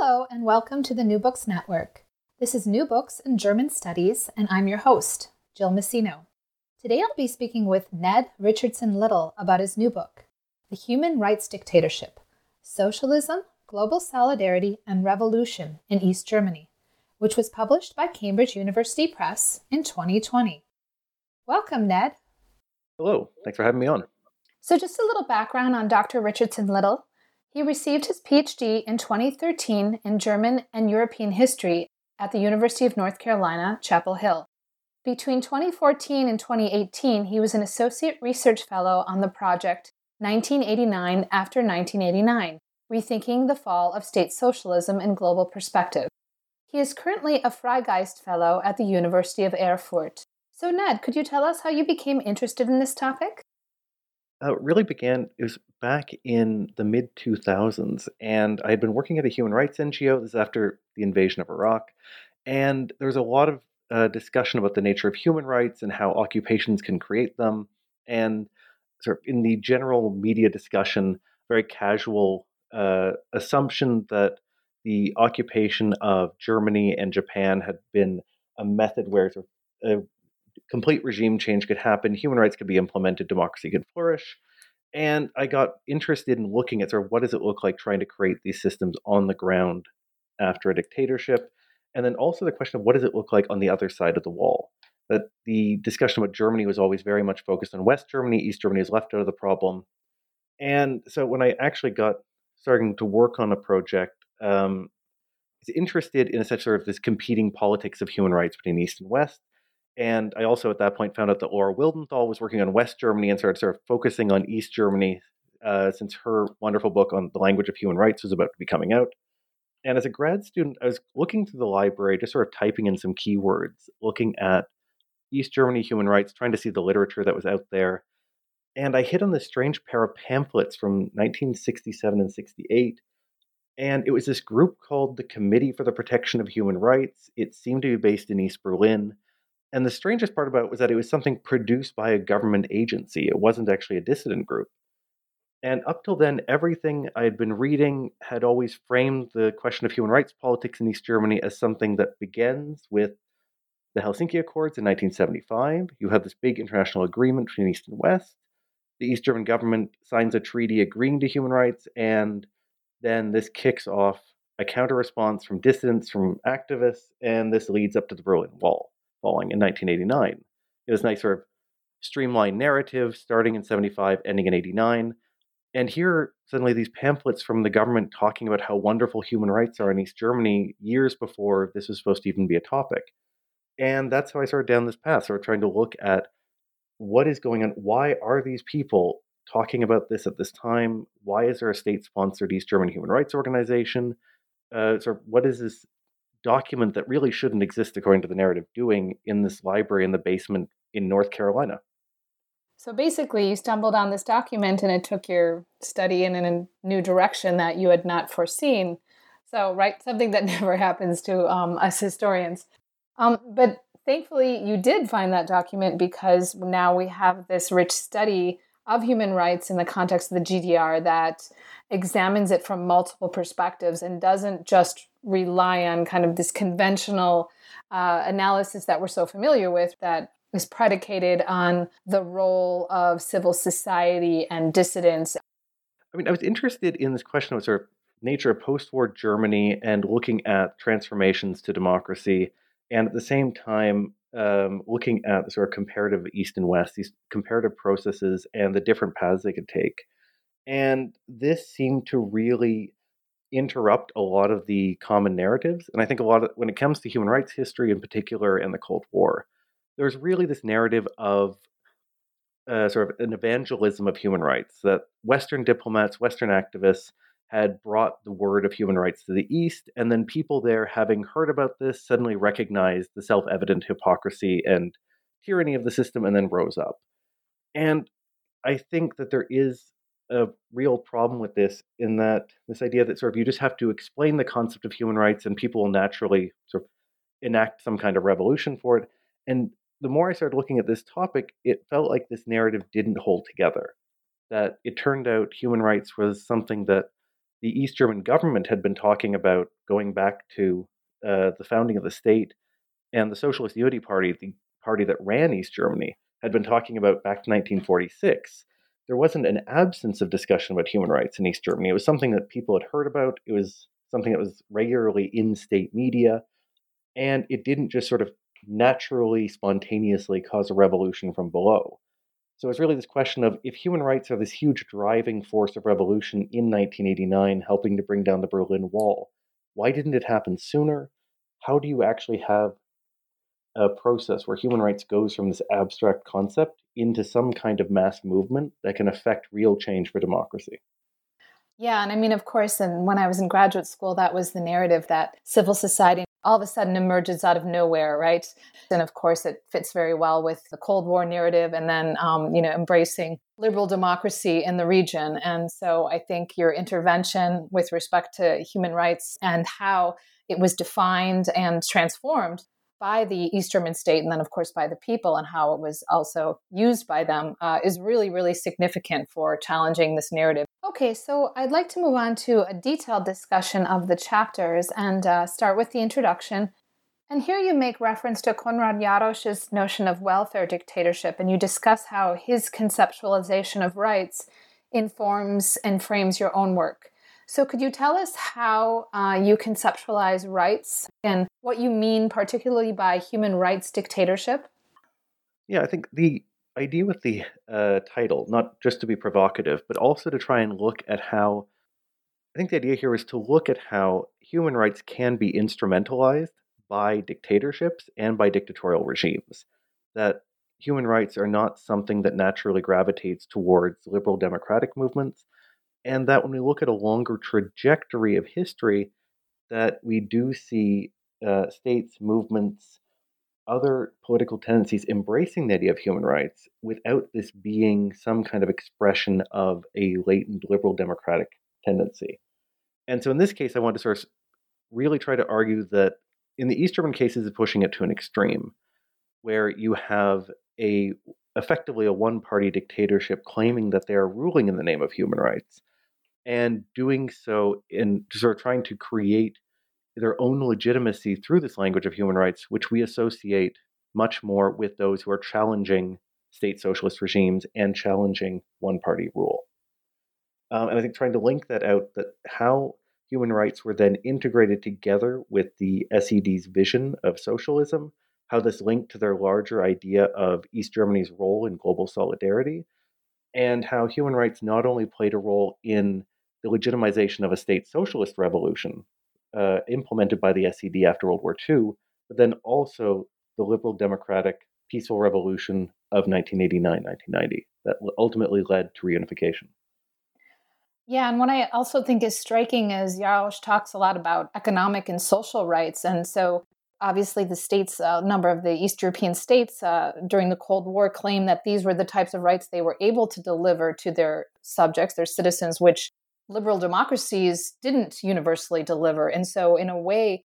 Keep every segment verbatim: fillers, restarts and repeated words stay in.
Hello and welcome to the New Books Network. This is New Books in German Studies, and I'm your host, Jill Messino. Today I'll be speaking with Ned Richardson-Little about his new book, The Human Rights Dictatorship, Socialism, Global Solidarity, and Revolution in East Germany, which was published by Cambridge University Press in twenty twenty. Welcome, Ned. Hello. Thanks for having me on. So just a little background on Doctor Richardson-Little. He received his P H D in twenty thirteen in German and European history at the University of North Carolina, Chapel Hill. Between twenty fourteen and twenty eighteen, he was an associate research fellow on the project nineteen eighty-nine After nineteen eighty-nine, Rethinking the Fall of State Socialism in Global Perspective. He is currently a Freigeist Fellow at the University of Erfurt. So Ned, could you tell us how you became interested in this topic? Uh, it really began, it was back in the mid two thousands, and I had been working at a human rights N G O. This is after the invasion of Iraq, and there was a lot of uh, discussion about the nature of human rights and how occupations can create them, and sort of in the general media discussion, very casual uh, assumption that the occupation of Germany and Japan had been a method where sort of, uh, complete regime change could happen, human rights could be implemented, democracy could flourish. And I got interested in looking at sort of what does it look like trying to create these systems on the ground after a dictatorship? And then also the question of what does it look like on the other side of the wall? That the discussion about Germany was always very much focused on West Germany, East Germany is left out of the problem. And so when I actually got starting to work on a project, um, I was interested in a such sort of this competing politics of human rights between East and West. And I also at that point found out that Laura Wildenthal was working on West Germany and started sort of focusing on East Germany uh, since her wonderful book on the language of human rights was about to be coming out. And as a grad student, I was looking through the library, just sort of typing in some keywords, looking at East Germany human rights, trying to see the literature that was out there. And I hit on this strange pair of pamphlets from nineteen sixty-seven and sixty-eight. And it was this group called the Committee for the Protection of Human Rights. It seemed to be based in East Berlin. And the strangest part about it was that it was something produced by a government agency. It wasn't actually a dissident group. And up till then, everything I had been reading had always framed the question of human rights politics in East Germany as something that begins with the Helsinki Accords in nineteen seventy-five. You have this big international agreement between East and West. The East German government signs a treaty agreeing to human rights. And then this kicks off a counter-response from dissidents, from activists. And this leads up to the Berlin Wall falling in nineteen eighty-nine. It was a nice sort of streamlined narrative starting in seventy-five, ending in eighty-nine. And here, suddenly these pamphlets from the government talking about how wonderful human rights are in East Germany years before this was supposed to even be a topic. And that's how I started down this path, sort of trying to look at what is going on. Why are these people talking about this at this time? Why is there a state-sponsored East German human rights organization? Uh, sort of what is this document that really shouldn't exist according to the narrative doing in this library in the basement in North Carolina? So basically you stumbled on this document and it took your study in a new direction that you had not foreseen. So, right, something that never happens to um, us historians. Um, but thankfully you did find that document, because now we have this rich study of human rights in the context of the G D R that examines it from multiple perspectives and doesn't just rely on kind of this conventional uh, analysis that we're so familiar with that is predicated on the role of civil society and dissidents. I mean, I was interested in this question of sort of nature of post-war Germany and looking at transformations to democracy, and at the same time um, looking at the sort of comparative East and West, these comparative processes and the different paths they could take. And this seemed to really interrupt a lot of the common narratives. And I think a lot of, when it comes to human rights history in particular and the Cold War, there's really this narrative of uh, sort of an evangelism of human rights, that Western diplomats, Western activists had brought the word of human rights to the East, and then people there, having heard about this, suddenly recognized the self-evident hypocrisy and tyranny of the system and then rose up. And I think that there is a real problem with this, in that this idea that sort of you just have to explain the concept of human rights and people will naturally sort of enact some kind of revolution for it. And the more I started looking at this topic, it felt like this narrative didn't hold together, that it turned out human rights was something that the East German government had been talking about going back to uh, the founding of the state, and the Socialist Unity Party, the party that ran East Germany, had been talking about back to nineteen forty-six. There wasn't an absence of discussion about human rights in East Germany. It was something that people had heard about. It was something that was regularly in state media. And it didn't just sort of naturally, spontaneously cause a revolution from below. So it's really this question of, if human rights are this huge driving force of revolution in nineteen eighty-nine, helping to bring down the Berlin Wall, why didn't it happen sooner? How do you actually have a process where human rights goes from this abstract concept into some kind of mass movement that can affect real change for democracy? Yeah, and I mean, of course, and when I was in graduate school, that was the narrative, that civil society all of a sudden emerges out of nowhere, right? And of course, it fits very well with the Cold War narrative, and then, um, you know, embracing liberal democracy in the region. And so I think your intervention with respect to human rights and how it was defined and transformed by the East German state, and then, of course, by the people, and how it was also used by them, uh, is really, really significant for challenging this narrative. Okay, so I'd like to move on to a detailed discussion of the chapters and uh, start with the introduction. And here you make reference to Konrad Jarosch's notion of welfare dictatorship, and you discuss how his conceptualization of rights informs and frames your own work. So could you tell us how uh, you conceptualize rights and what you mean particularly by human rights dictatorship? Yeah, I think the idea with the uh, title, not just to be provocative, but also to try and look at how, I think the idea here is to look at how human rights can be instrumentalized by dictatorships and by dictatorial regimes. That human rights are not something that naturally gravitates towards liberal democratic movements, and that when we look at a longer trajectory of history, that we do see uh, states, movements, other political tendencies embracing the idea of human rights without this being some kind of expression of a latent liberal democratic tendency. And so in this case, I want to sort of really try to argue that in the East German cases, it's pushing it to an extreme, where you have a effectively a one-party dictatorship claiming that they are ruling in the name of human rights, and doing so in sort of trying to create their own legitimacy through this language of human rights, which we associate much more with those who are challenging state socialist regimes and challenging one-party rule. Um, and I think trying to link that out, that how human rights were then integrated together with the S E D's vision of socialism, how this linked to their larger idea of East Germany's role in global solidarity, and how human rights not only played a role in the legitimization of a state socialist revolution uh, implemented by the S E D after World War Two, but then also the liberal democratic peaceful revolution of nineteen eighty-nine to nineteen ninety that ultimately led to reunification. Yeah, and what I also think is striking is Jarosch talks a lot about economic and social rights, and so obviously, the states, a uh, number of the East European states uh, during the Cold War claimed that these were the types of rights they were able to deliver to their subjects, their citizens, which liberal democracies didn't universally deliver. And so in a way,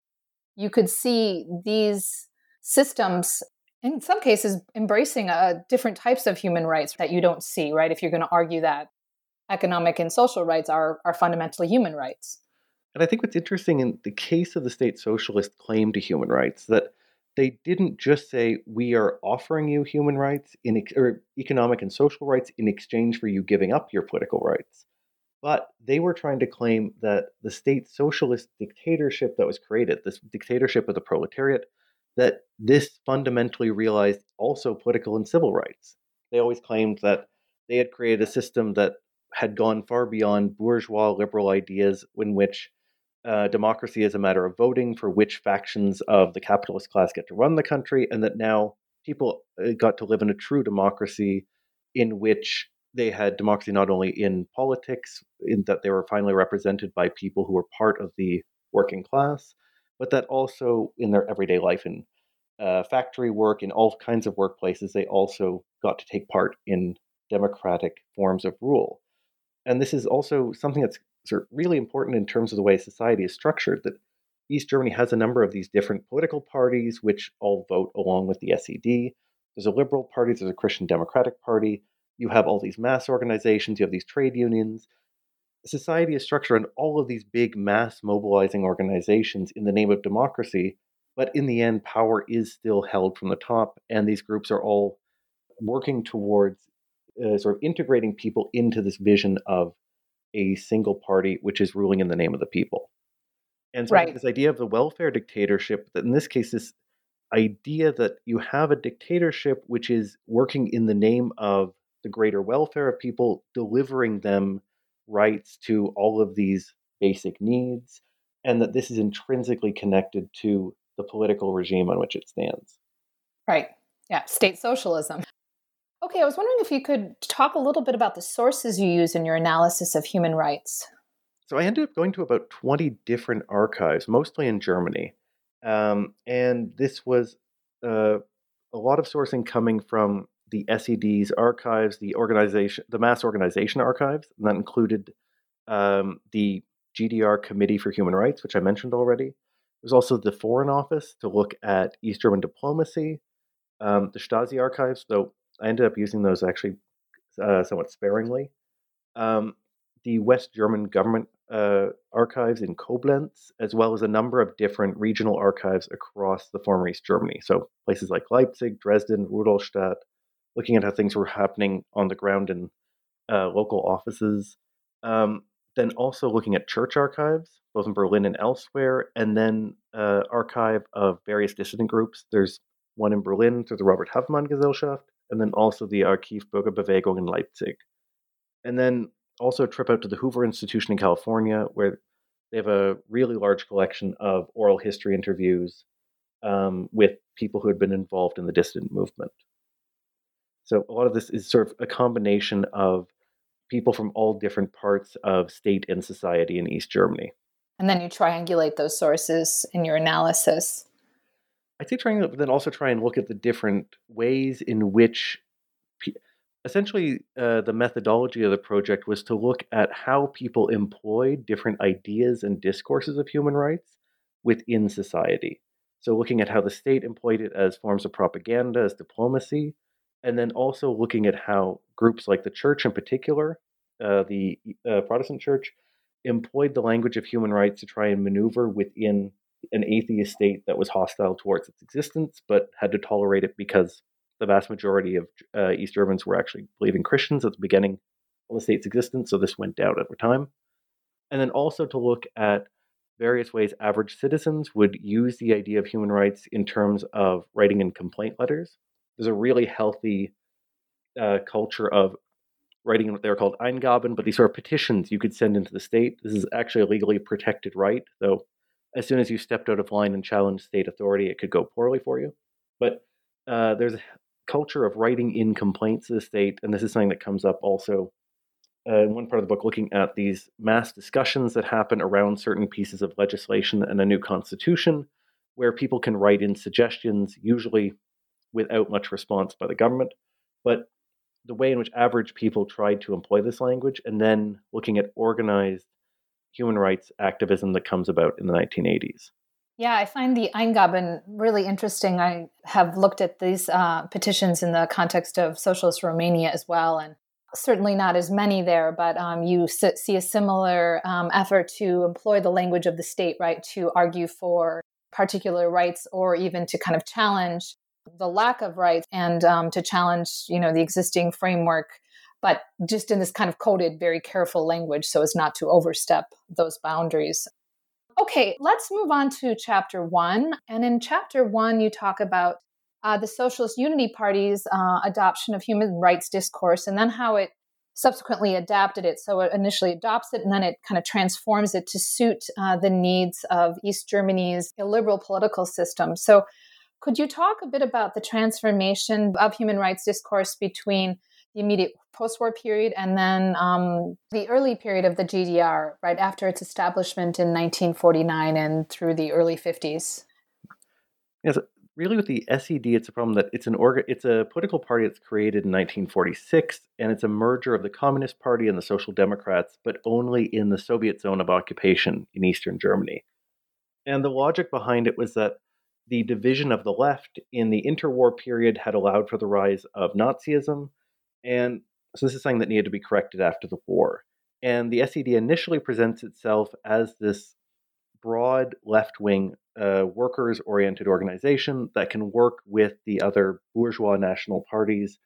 you could see these systems, in some cases, embracing uh, different types of human rights that you don't see, right? If you're going to argue that economic and social rights are, are fundamentally human rights. And I think what's interesting in the case of the state socialist claim to human rights, that they didn't just say, we are offering you human rights in ex- or economic and social rights in exchange for you giving up your political rights. But they were trying to claim that the state socialist dictatorship that was created, this dictatorship of the proletariat, that this fundamentally realized also political and civil rights. They always claimed that they had created a system that had gone far beyond bourgeois liberal ideas in which uh, democracy is a matter of voting for which factions of the capitalist class get to run the country, and that now people got to live in a true democracy in which they had democracy not only in politics, in that they were finally represented by people who were part of the working class, but that also in their everyday life, in uh, factory work, in all kinds of workplaces, they also got to take part in democratic forms of rule. And this is also something that's sort of really important in terms of the way society is structured, that East Germany has a number of these different political parties, which all vote along with the S E D. There's a liberal party, there's a Christian Democratic Party. You have all these mass organizations, you have these trade unions. Society is structured in all of these big mass mobilizing organizations in the name of democracy, but in the end, power is still held from the top, and these groups are all working towards Uh, sort of integrating people into this vision of a single party, which is ruling in the name of the people. And so right. This idea of the welfare dictatorship, that in this case, this idea that you have a dictatorship which is working in the name of the greater welfare of people, delivering them rights to all of these basic needs, and that this is intrinsically connected to the political regime on which it stands. Right. Yeah. State socialism. Okay, I was wondering if you could talk a little bit about the sources you use in your analysis of human rights. So I ended up going to about twenty different archives, mostly in Germany. Um, and this was uh, a lot of sourcing coming from the S E D's archives, the organization, the mass organization archives, and that included um, the G D R Committee for Human Rights, which I mentioned already. There's also the Foreign Office to look at East German diplomacy, um, the Stasi archives, though I ended up using those actually uh, somewhat sparingly. Um, the West German government uh, archives in Koblenz, as well as a number of different regional archives across the former East Germany. So places like Leipzig, Dresden, Rudolstadt, looking at how things were happening on the ground in uh, local offices. Um, then also looking at church archives, both in Berlin and elsewhere, and then uh, archive of various dissident groups. There's one in Berlin through the Robert Havemann Gesellschaft, and then also the Archiv Bürgerbewegung in Leipzig. And then also a trip out to the Hoover Institution in California, where they have a really large collection of oral history interviews um, with people who had been involved in the dissident movement. So a lot of this is sort of a combination of people from all different parts of state and society in East Germany. And then you triangulate those sources in your analysis. I'd say trying to then also try and look at the different ways in which essentially uh, the methodology of the project was to look at how people employed different ideas and discourses of human rights within society. So looking at how the state employed it as forms of propaganda, as diplomacy, and then also looking at how groups like the church in particular, uh, the uh, Protestant church, employed the language of human rights to try and maneuver within an atheist state that was hostile towards its existence, but had to tolerate it because the vast majority of uh, East Germans were actually believing Christians at the beginning of the state's existence, so this went down over time. And then also to look at various ways average citizens would use the idea of human rights in terms of writing in complaint letters. There's a really healthy uh, culture of writing what they were called Eingaben, but these are petitions you could send into the state. This is actually a legally protected right, though as soon as you stepped out of line and challenged state authority, it could go poorly for you. But uh, there's a culture of writing in complaints to the state, and this is something that comes up also uh, in one part of the book, looking at these mass discussions that happen around certain pieces of legislation and a new constitution, where people can write in suggestions, usually without much response by the government. But the way in which average people tried to employ this language, and then looking at organized human rights activism that comes about in the nineteen eighties. Yeah, I find the Eingaben really interesting. I have looked at these uh, petitions in the context of socialist Romania as well, and certainly not as many there, but um, you s- see a similar um, effort to employ the language of the state, right, to argue for particular rights or even to kind of challenge the lack of rights and um, to challenge, you know, the existing framework but just in this kind of coded, very careful language so as not to overstep those boundaries. Okay, let's move on to chapter one. And in chapter one, you talk about uh, the Socialist Unity Party's uh, adoption of human rights discourse and then how it subsequently adapted it. So it initially adopts it and then it kind of transforms it to suit uh, the needs of East Germany's illiberal political system. So could you talk a bit about the transformation of human rights discourse between the immediate post-war period and then um, the early period of the G D R, right after its establishment in nineteen forty-nine and through the early fifties? Yes, really with the S E D, it's a problem that it's an org- it's a political party that's created in nineteen forty-six, and it's a merger of the Communist Party and the Social Democrats, but only in the Soviet zone of occupation in Eastern Germany. And the logic behind it was that the division of the left in the interwar period had allowed for the rise of Nazism, and so this is something that needed to be corrected after the war. And the S E D initially presents itself as this broad left-wing uh, workers-oriented organization that can work with the other bourgeois national parties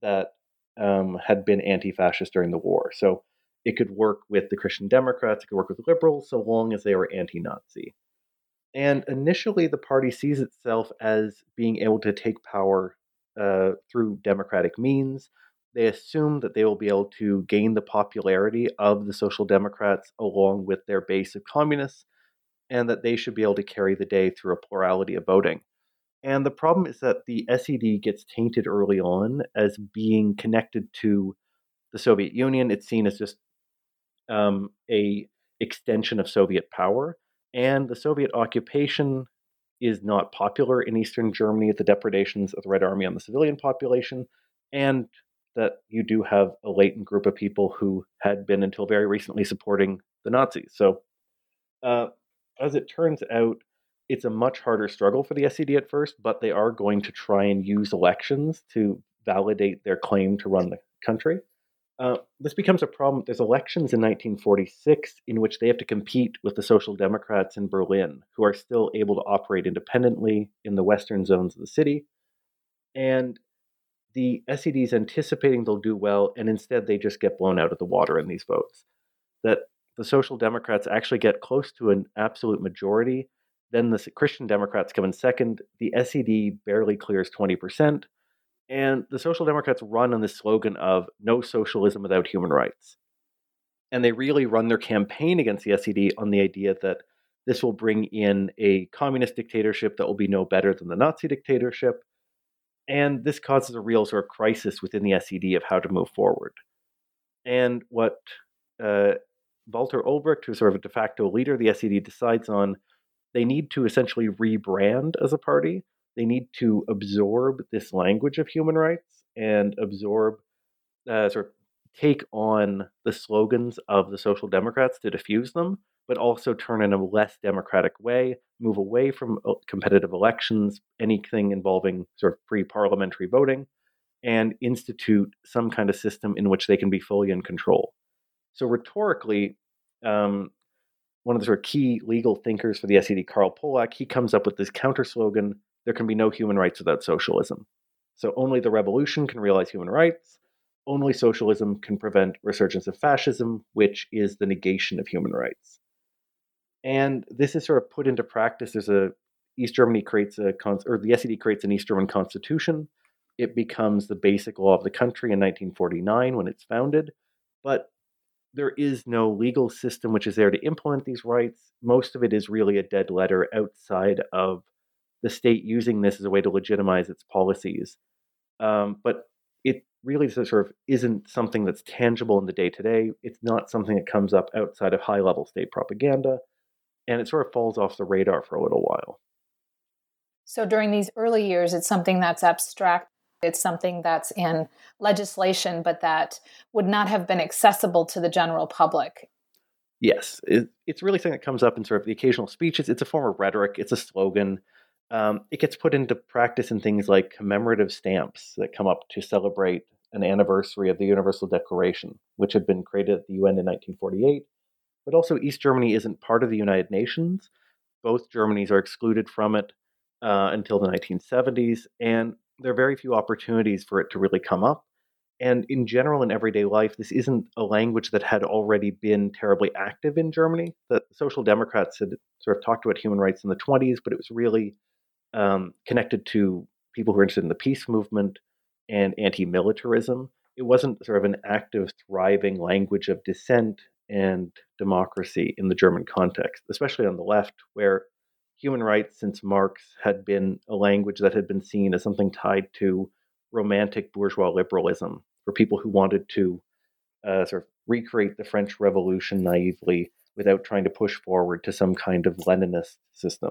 that um, had been anti-fascist during the war. So it could work with the Christian Democrats, it could work with liberals, so long as they were anti-Nazi. And initially, the party sees itself as being able to take power uh, through democratic means. They assume that they will be able to gain the popularity of the Social Democrats along with their base of communists, and that they should be able to carry the day through a plurality of voting. And the problem is that the S E D gets tainted early on as being connected to the Soviet Union. It's seen as just um, a extension of Soviet power. And the Soviet occupation is not popular in Eastern Germany, the depredations of the Red Army on the civilian population, and that you do have a latent group of people who had been until very recently supporting the Nazis. So uh, as it turns out, it's a much harder struggle for the S E D at first, but they are going to try and use elections to validate their claim to run the country. Uh, this becomes a problem. There's elections in nineteen forty-six in which they have to compete with the Social Democrats in Berlin, who are still able to operate independently in the western zones of the city. And the S E D is anticipating they'll do well, and instead they just get blown out of the water in these votes. That the Social Democrats actually get close to an absolute majority. Then the Christian Democrats come in second. The S E D barely clears twenty percent. And the Social Democrats run on the slogan of no socialism without human rights. And they really run their campaign against the S E D on the idea that this will bring in a communist dictatorship that will be no better than the Nazi dictatorship. And this causes a real sort of crisis within the S E D of how to move forward. And what uh, Walter Ulbricht, who's sort of a de facto leader of the S E D, decides on, they need to essentially rebrand as a party. They need to absorb this language of human rights and absorb, uh, sort of take on the slogans of the Social Democrats to diffuse them, but also turn in a less democratic way, move away from competitive elections, anything involving sort of free parliamentary voting, and institute some kind of system in which they can be fully in control. So rhetorically, um, one of the sort of key legal thinkers for the S E D, Karl Polak, he comes up with this counter slogan, there can be no human rights without socialism. So only the revolution can realize human rights. Only socialism can prevent resurgence of fascism, which is the negation of human rights. And this is sort of put into practice. There's a East Germany creates a or the S E D creates an East German constitution. It becomes the basic law of the country in nineteen forty-nine when it's founded. But there is no legal system which is there to implement these rights. Most of it is really a dead letter outside of the state using this as a way to legitimize its policies. Um, but it really sort of isn't something that's tangible in the day-to-day. It's not something that comes up outside of high-level state propaganda, and it sort of falls off the radar for a little while. So during these early years, it's something that's abstract. It's something that's in legislation, but that would not have been accessible to the general public. Yes, it, it's really something that comes up in sort of the occasional speeches. It's a form of rhetoric. It's a slogan. Um, it gets put into practice in things like commemorative stamps that come up to celebrate an anniversary of the Universal Declaration, which had been created at the U N in nineteen forty-eight. But also, East Germany isn't part of the United Nations. Both Germanys are excluded from it uh, until the nineteen seventies, and there are very few opportunities for it to really come up. And in general, in everyday life, this isn't a language that had already been terribly active in Germany. The Social Democrats had sort of talked about human rights in the twenties, but it was really um, connected to people who were interested in the peace movement and anti-militarism. It wasn't sort of an active, thriving language of dissent and democracy in the German context, especially on the left, where human rights since Marx had been a language that had been seen as something tied to romantic bourgeois liberalism, for people who wanted to uh, sort of recreate the French Revolution naively without trying to push forward to some kind of Leninist system.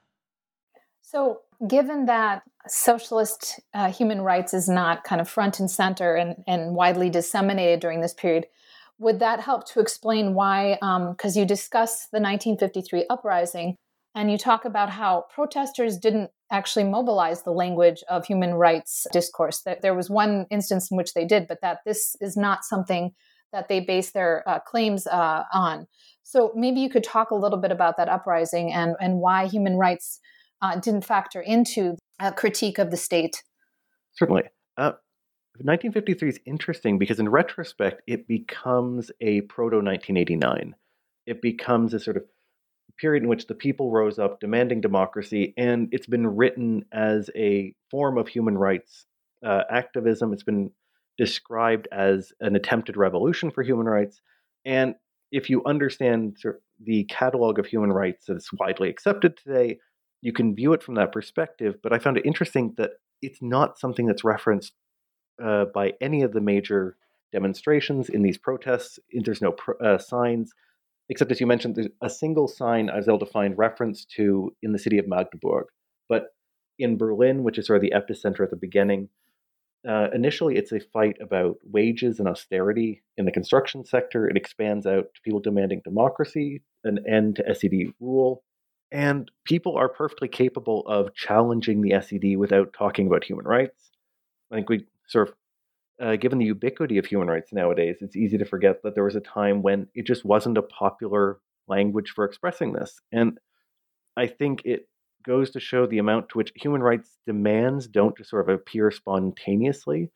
So given that socialist uh, human rights is not kind of front and center and, and widely disseminated during this period, would that help to explain why, um, because you discuss the nineteen fifty-three uprising, and you talk about how protesters didn't actually mobilize the language of human rights discourse. That there was one instance in which they did, but that this is not something that they base their uh, claims uh, on. So maybe you could talk a little bit about that uprising and, and why human rights uh, didn't factor into a critique of the state. Certainly. Uh, nineteen fifty-three is interesting because in retrospect, it becomes a proto-nineteen eighty-nine. It becomes a sort of period in which the people rose up demanding democracy, and it's been written as a form of human rights uh, activism. It's been described as an attempted revolution for human rights. And if you understand sort of the catalog of human rights that's widely accepted today, you can view it from that perspective. But I found it interesting that it's not something that's referenced uh, by any of the major demonstrations in these protests. There's no pro- uh, signs. Except, as you mentioned, there's a single sign I was able to find reference to in the city of Magdeburg. But in Berlin, which is sort of the epicenter at the beginning, uh, initially it's a fight about wages and austerity in the construction sector. It expands out to people demanding democracy, an end to S E D rule. And people are perfectly capable of challenging the S E D without talking about human rights. I think we sort of Uh, given the ubiquity of human rights nowadays, it's easy to forget that there was a time when it just wasn't a popular language for expressing this. And I think it goes to show the amount to which human rights demands don't just sort of appear spontaneously,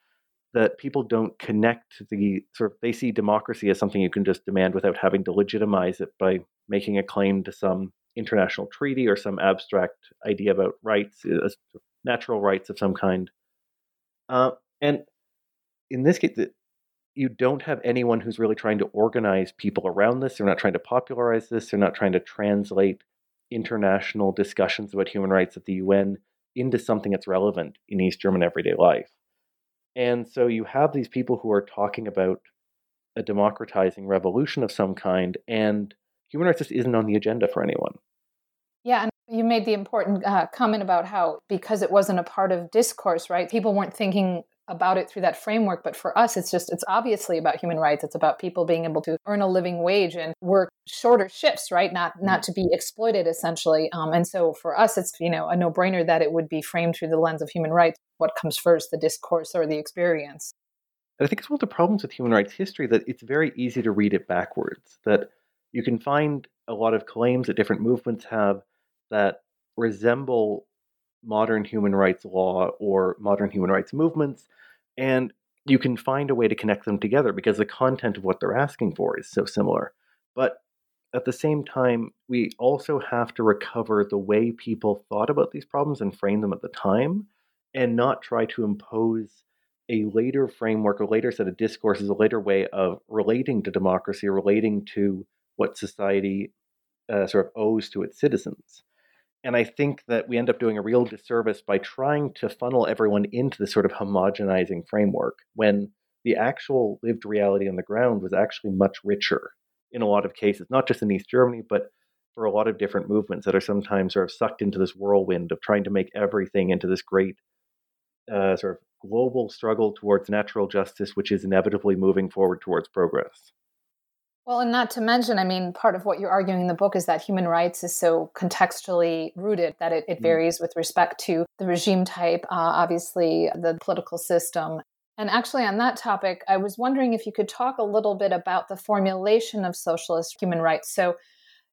that people don't connect to the sort of, they see democracy as something you can just demand without having to legitimize it by making a claim to some international treaty or some abstract idea about rights, natural rights of some kind. Uh, and In this case, you don't have anyone who's really trying to organize people around this. They're not trying to popularize this. They're not trying to translate international discussions about human rights at the U N into something that's relevant in East German everyday life. And so you have these people who are talking about a democratizing revolution of some kind, and human rights just isn't on the agenda for anyone. Yeah, and you made the important uh, comment about how, because it wasn't a part of discourse, right? People weren't thinking about it through that framework. But for us, it's just, it's obviously about human rights. It's about people being able to earn a living wage and work shorter shifts, right? Not not to be exploited, essentially. Um, and so for us, it's, you know, a no-brainer that it would be framed through the lens of human rights. What comes first, the discourse or the experience? And I think it's one of the problems with human rights history that it's very easy to read it backwards, that you can find a lot of claims that different movements have that resemble modern human rights law or modern human rights movements, and you can find a way to connect them together because the content of what they're asking for is so similar. But at the same time, we also have to recover the way people thought about these problems and frame them at the time, and not try to impose a later framework, a later set of discourses, a later way of relating to democracy, relating to what society uh, sort of owes to its citizens. And I think that we end up doing a real disservice by trying to funnel everyone into this sort of homogenizing framework when the actual lived reality on the ground was actually much richer in a lot of cases, not just in East Germany, but for a lot of different movements that are sometimes sort of sucked into this whirlwind of trying to make everything into this great uh, sort of global struggle towards natural justice, which is inevitably moving forward towards progress. Well, and not to mention, I mean, part of what you're arguing in the book is that human rights is so contextually rooted that it, it varies with respect to the regime type, uh, obviously the political system. And actually on that topic, I was wondering if you could talk a little bit about the formulation of socialist human rights. So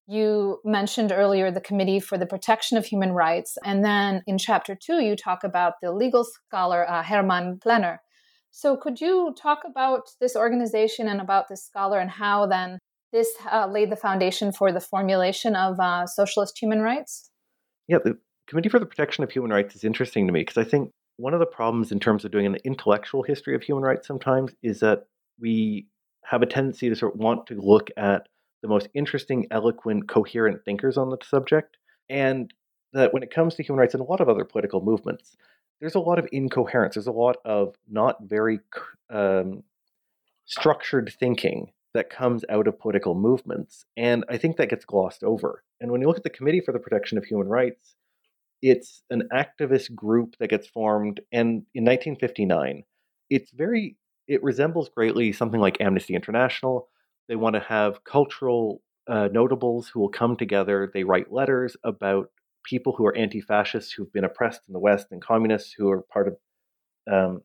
you mentioned earlier the Committee for the Protection of Human Rights. And then in chapter two, you talk about the legal scholar uh, Hermann Klenner. So could you talk about this organization and about this scholar and how then this uh, laid the foundation for the formulation of uh, socialist human rights? Yeah, the Committee for the Protection of Human Rights is interesting to me because I think one of the problems in terms of doing an intellectual history of human rights sometimes is that we have a tendency to sort of want to look at the most interesting, eloquent, coherent thinkers on the subject. And that when it comes to human rights and a lot of other political movements, there's a lot of incoherence. There's a lot of not very um, structured thinking that comes out of political movements. And I think that gets glossed over. And when you look at the Committee for the Protection of Human Rights, it's an activist group that gets formed. And in nineteen fifty-nine, it's very, it resembles greatly something like Amnesty International. They want to have cultural uh, notables who will come together. They write letters about people who are anti-fascists, who've been oppressed in the West, and communists who are part of um,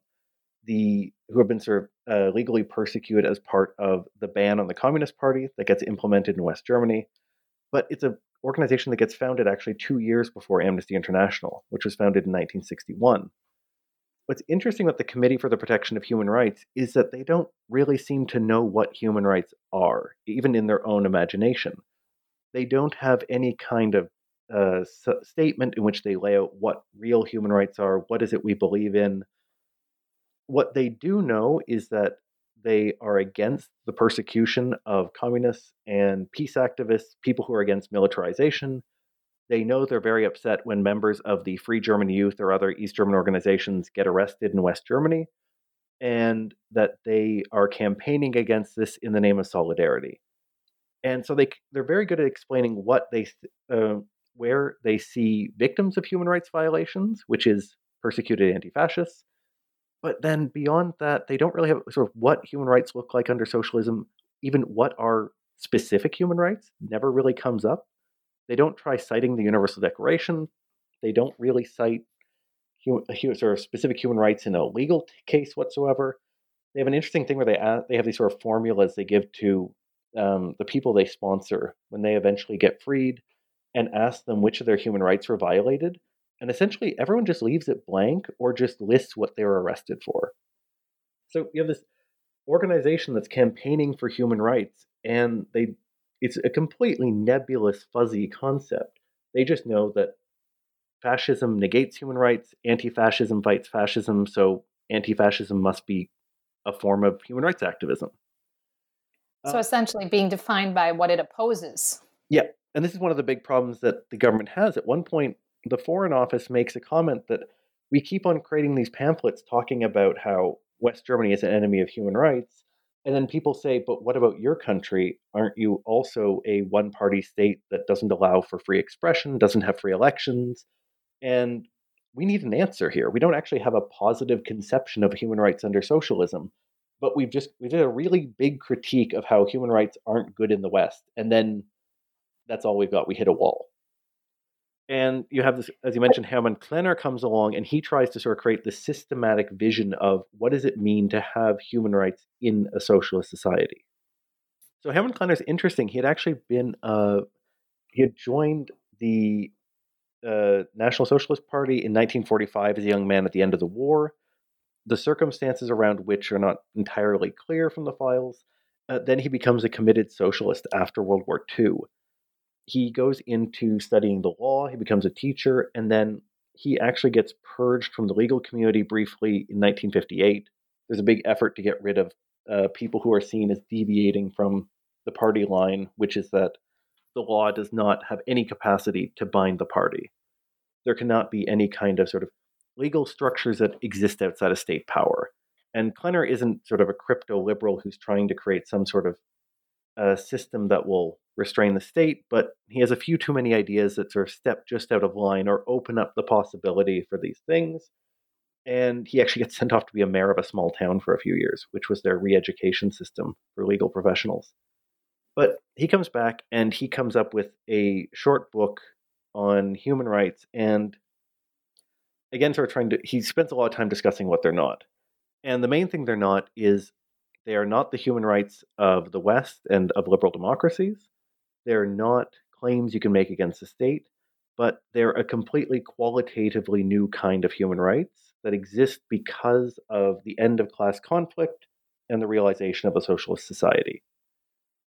the, who have been sort of uh, legally persecuted as part of the ban on the Communist Party that gets implemented in West Germany. But it's an organization that gets founded actually two years before Amnesty International, which was founded in nineteen sixty-one. What's interesting about the Committee for the Protection of Human Rights is that they don't really seem to know what human rights are, even in their own imagination. They don't have any kind of A statement in which they lay out what real human rights are, what is it we believe in. What they do know is that they are against the persecution of communists and peace activists, people who are against militarization. They know they're very upset when members of the Free German Youth or other East German organizations get arrested in West Germany, and that they are campaigning against this in the name of solidarity. And so they, they're very good at explaining what they uh, where they see victims of human rights violations, which is persecuted anti-fascists. But then beyond that, they don't really have sort of what human rights look like under socialism, even what are specific human rights, never really comes up. They don't try citing the Universal Declaration. They don't really cite human, sort of specific human rights in a legal case whatsoever. They have an interesting thing where they add, they have these sort of formulas they give to um, the people they sponsor when they eventually get freed, and ask them which of their human rights were violated. And essentially, everyone just leaves it blank or just lists what they were arrested for. So you have this organization that's campaigning for human rights, and they it's a completely nebulous, fuzzy concept. They just know that fascism negates human rights, anti-fascism fights fascism, so anti-fascism must be a form of human rights activism. So uh, essentially being defined by what it opposes. Yeah. And this is one of the big problems that the government has. At one point, the Foreign Office makes a comment that we keep on creating these pamphlets talking about how West Germany is an enemy of human rights. And then people say, but what about your country? Aren't you also a one-party state that doesn't allow for free expression, doesn't have free elections? And we need an answer here. We don't actually have a positive conception of human rights under socialism. But we've just, we did a really big critique of how human rights aren't good in the West. And then that's all we've got. We hit a wall. And you have this, as you mentioned, Hermann Klenner comes along and he tries to sort of create this systematic vision of what does it mean to have human rights in a socialist society. So Hermann Klenner is interesting. He had actually been, uh, he had joined the uh, National Socialist Party in nineteen forty-five as a young man at the end of the war, the circumstances around which are not entirely clear from the files. Uh, then he becomes a committed socialist after World War Two. He goes into studying the law, he becomes a teacher, and then he actually gets purged from the legal community briefly in nineteen fifty-eight. There's a big effort to get rid of uh, people who are seen as deviating from the party line, which is that the law does not have any capacity to bind the party. There cannot be any kind of sort of legal structures that exist outside of state power. And Klenner isn't sort of a crypto-liberal who's trying to create some sort of a system that will restrain the state, but he has a few too many ideas that sort of step just out of line or open up the possibility for these things. And he actually gets sent off to be a mayor of a small town for a few years, which was their re-education system for legal professionals. But he comes back and he comes up with a short book on human rights. And again, sort of trying to, he spends a lot of time discussing what they're not. And the main thing they're not is they are not the human rights of the West and of liberal democracies. They're not claims you can make against the state, but they're a completely qualitatively new kind of human rights that exist because of the end of class conflict and the realization of a socialist society.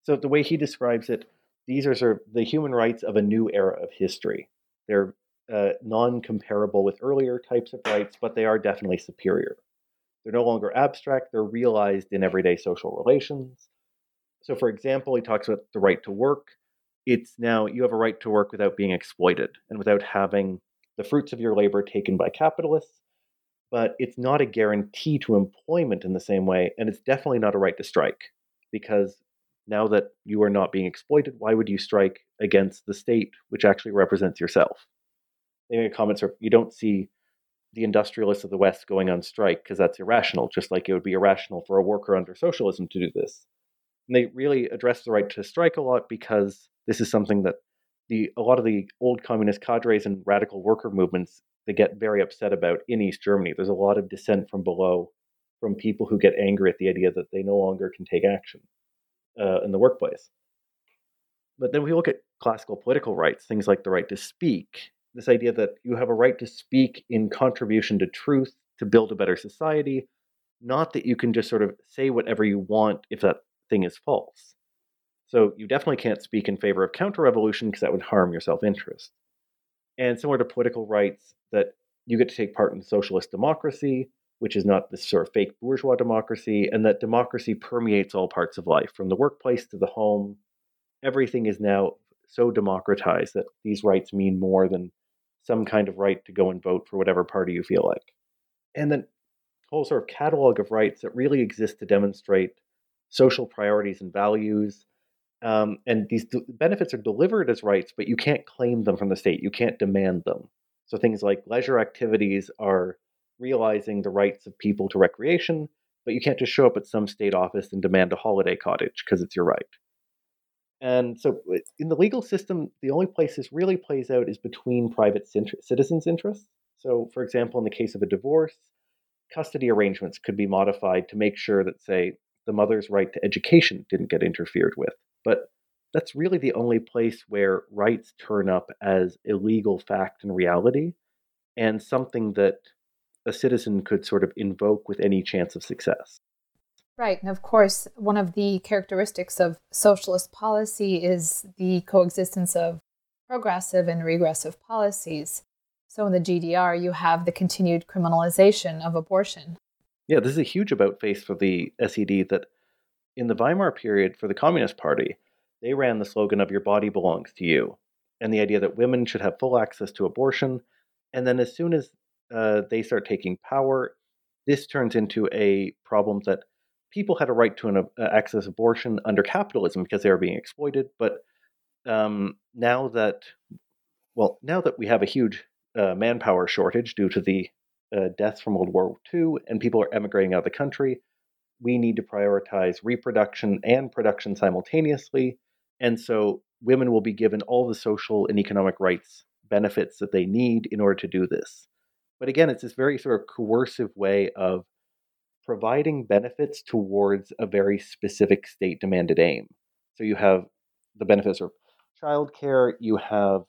So the way he describes it, these are sort of the human rights of a new era of history. They're uh, non-comparable with earlier types of rights, but they are definitely superior. They're no longer abstract. They're realized in everyday social relations. So for example, he talks about the right to work. It's now you have a right to work without being exploited and without having the fruits of your labor taken by capitalists, but it's not a guarantee to employment in the same way. And it's definitely not a right to strike, because now that you are not being exploited, why would you strike against the state, which actually represents yourself? They make comments, you don't see the industrialists of the West going on strike because that's irrational, just like it would be irrational for a worker under socialism to do this. And they really address the right to strike a lot because this is something that the a lot of the old communist cadres and radical worker movements, they get very upset about in East Germany. There's a lot of dissent from below from people who get angry at the idea that they no longer can take action uh, in the workplace. But then we look at classical political rights, things like the right to speak, this idea that you have a right to speak in contribution to truth to build a better society, not that you can just sort of say whatever you want if that thing is false. So you definitely can't speak in favor of counter-revolution because that would harm your self-interest. And similar to political rights, that you get to take part in socialist democracy, which is not this sort of fake bourgeois democracy, and that democracy permeates all parts of life, from the workplace to the home. Everything is now so democratized that these rights mean more than some kind of right to go and vote for whatever party you feel like. And then a whole sort of catalog of rights that really exist to demonstrate social priorities and values. Um, and these d- benefits are delivered as rights, but you can't claim them from the state. You can't demand them. So things like leisure activities are realizing the rights of people to recreation, but you can't just show up at some state office and demand a holiday cottage because it's your right. And so in the legal system, the only place this really plays out is between private cint- citizens' interests. So for example, in the case of a divorce, custody arrangements could be modified to make sure that, say, the mother's right to education didn't get interfered with. But that's really the only place where rights turn up as a legal fact and reality, and something that a citizen could sort of invoke with any chance of success. Right. And of course, one of the characteristics of socialist policy is the coexistence of progressive and regressive policies. So in the G D R, you have the continued criminalization of abortion. Yeah, this is a huge about-face for the S E D, that in the Weimar period for the Communist Party, they ran the slogan of your body belongs to you, and the idea that women should have full access to abortion. And then as soon as uh, they start taking power, this turns into a problem that people had a right to an uh, access abortion under capitalism because they were being exploited. But um, now that, well, now that we have a huge uh, manpower shortage due to the Uh, deaths from World War Two, and people are emigrating out of the country, we need to prioritize reproduction and production simultaneously. And so women will be given all the social and economic rights benefits that they need in order to do this. But again, it's this very sort of coercive way of providing benefits towards a very specific state-demanded aim. So you have the benefits of childcare, you have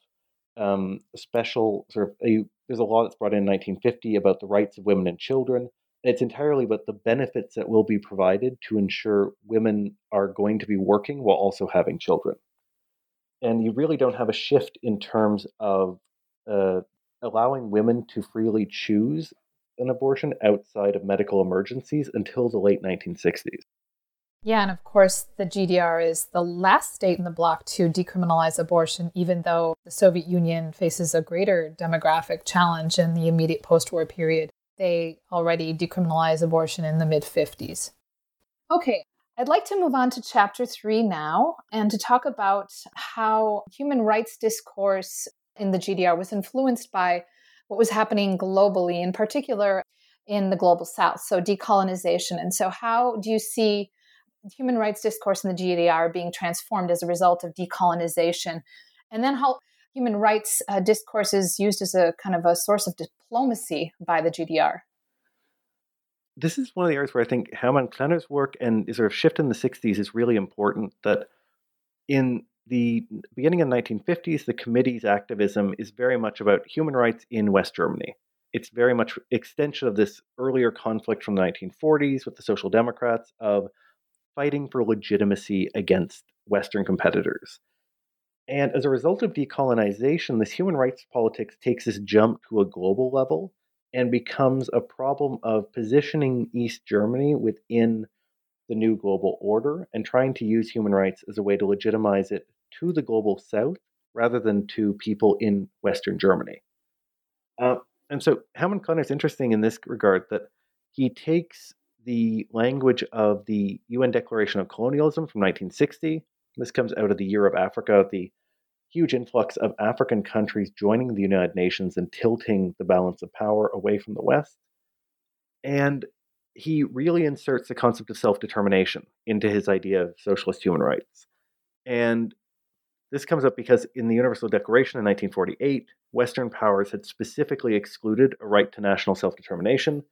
um, special sort of a There's a law that's brought in nineteen fifty about the rights of women and children. It's entirely about the benefits that will be provided to ensure women are going to be working while also having children. And you really don't have a shift in terms of uh, allowing women to freely choose an abortion outside of medical emergencies until the late nineteen sixties. Yeah, and of course, the G D R is the last state in the bloc to decriminalize abortion, even though the Soviet Union faces a greater demographic challenge in the immediate post-war period. They already decriminalized abortion in the mid-fifties. Okay, I'd like to move on to Chapter three now and to talk about how human rights discourse in the G D R was influenced by what was happening globally, in particular in the global South, so decolonization. And so how do you see human rights discourse in the G D R being transformed as a result of decolonization? And then how human rights uh, discourse is used as a kind of a source of diplomacy by the G D R? This is one of the areas where I think Hermann Klenner's work and the sort of shift in the sixties is really important, that in the beginning of the nineteen fifties, the committee's activism is very much about human rights in West Germany. It's very much extension of this earlier conflict from the nineteen forties with the Social Democrats of fighting for legitimacy against Western competitors. And as a result of decolonization, this human rights politics takes this jump to a global level and becomes a problem of positioning East Germany within the new global order and trying to use human rights as a way to legitimize it to the global South rather than to people in Western Germany. Uh, and so Hermann Klenner is interesting in this regard, that he takes the language of the U N Declaration of Colonialism from nineteen sixty. This comes out of the Year of Africa, the huge influx of African countries joining the United Nations and tilting the balance of power away from the West. And he really inserts the concept of self-determination into his idea of socialist human rights. And this comes up because in the Universal Declaration in nineteen forty-eight, Western powers had specifically excluded a right to national self-determination,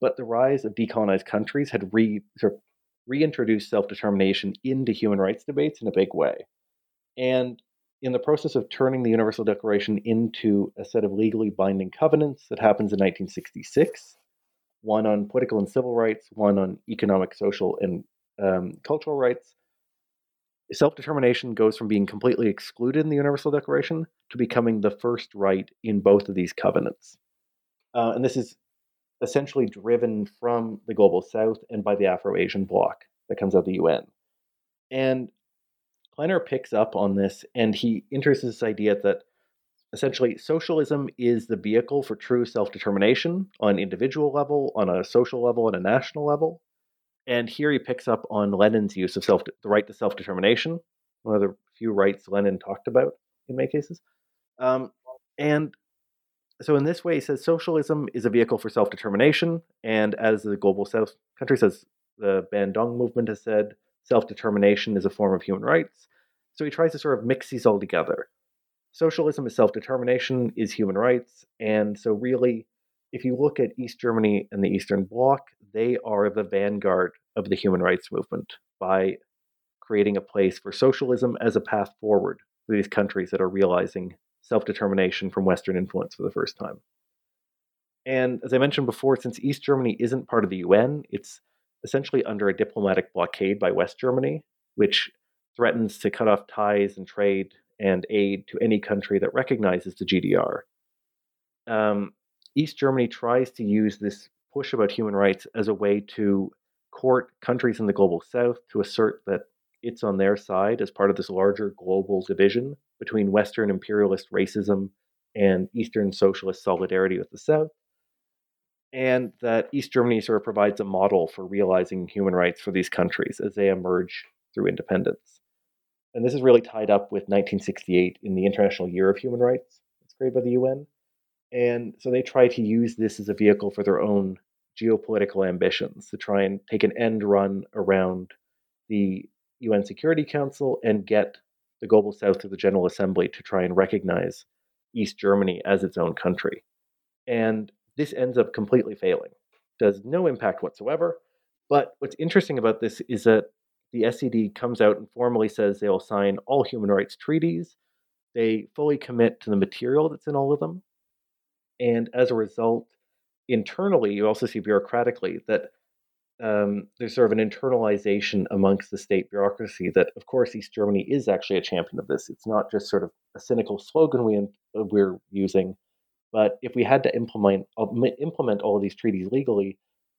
but the rise of decolonized countries had re, sort of reintroduced self-determination into human rights debates in a big way. And in the process of turning the Universal Declaration into a set of legally binding covenants that happens in nineteen sixty-six, one on political and civil rights, one on economic, social, and um, cultural rights, self-determination goes from being completely excluded in the Universal Declaration to becoming the first right in both of these covenants. Uh, and this is essentially driven from the global South and by the Afro-Asian bloc that comes out of the U N. And Klenner picks up on this, and he enters this idea that essentially socialism is the vehicle for true self-determination on an individual level, on a social level, and a national level. And here he picks up on Lenin's use of self, the right to self-determination, one of the few rights Lenin talked about in many cases. Um, and so in this way, he says socialism is a vehicle for self-determination. And as the global South countries, as the Bandung movement has said, self-determination is a form of human rights. So he tries to sort of mix these all together. Socialism is self-determination, is human rights. And so really, if you look at East Germany and the Eastern Bloc, they are the vanguard of the human rights movement by creating a place for socialism as a path forward for these countries that are realizing self-determination from Western influence for the first time. And as I mentioned before, since East Germany isn't part of the U N, it's essentially under a diplomatic blockade by West Germany, which threatens to cut off ties and trade and aid to any country that recognizes the G D R. Um, East Germany tries to use this push about human rights as a way to court countries in the global South to assert that it's on their side as part of this larger global division between Western imperialist racism and Eastern socialist solidarity with the South. And that East Germany sort of provides a model for realizing human rights for these countries as they emerge through independence. And this is really tied up with nineteen sixty-eight in the International Year of Human Rights. It's created by the U N. And so they try to use this as a vehicle for their own geopolitical ambitions to try and take an end run around the U N Security Council and get the Global South to the General Assembly to try and recognize East Germany as its own country. And this ends up completely failing, does no impact whatsoever. But what's interesting about this is that the S E D comes out and formally says they'll sign all human rights treaties. They fully commit to the material that's in all of them. And as a result, internally, you also see bureaucratically that um, there's sort of an internalization amongst the state bureaucracy that, of course, East Germany is actually a champion of this. It's not just sort of a cynical slogan we, uh, we're using. But if we had to implement implement all of these treaties legally,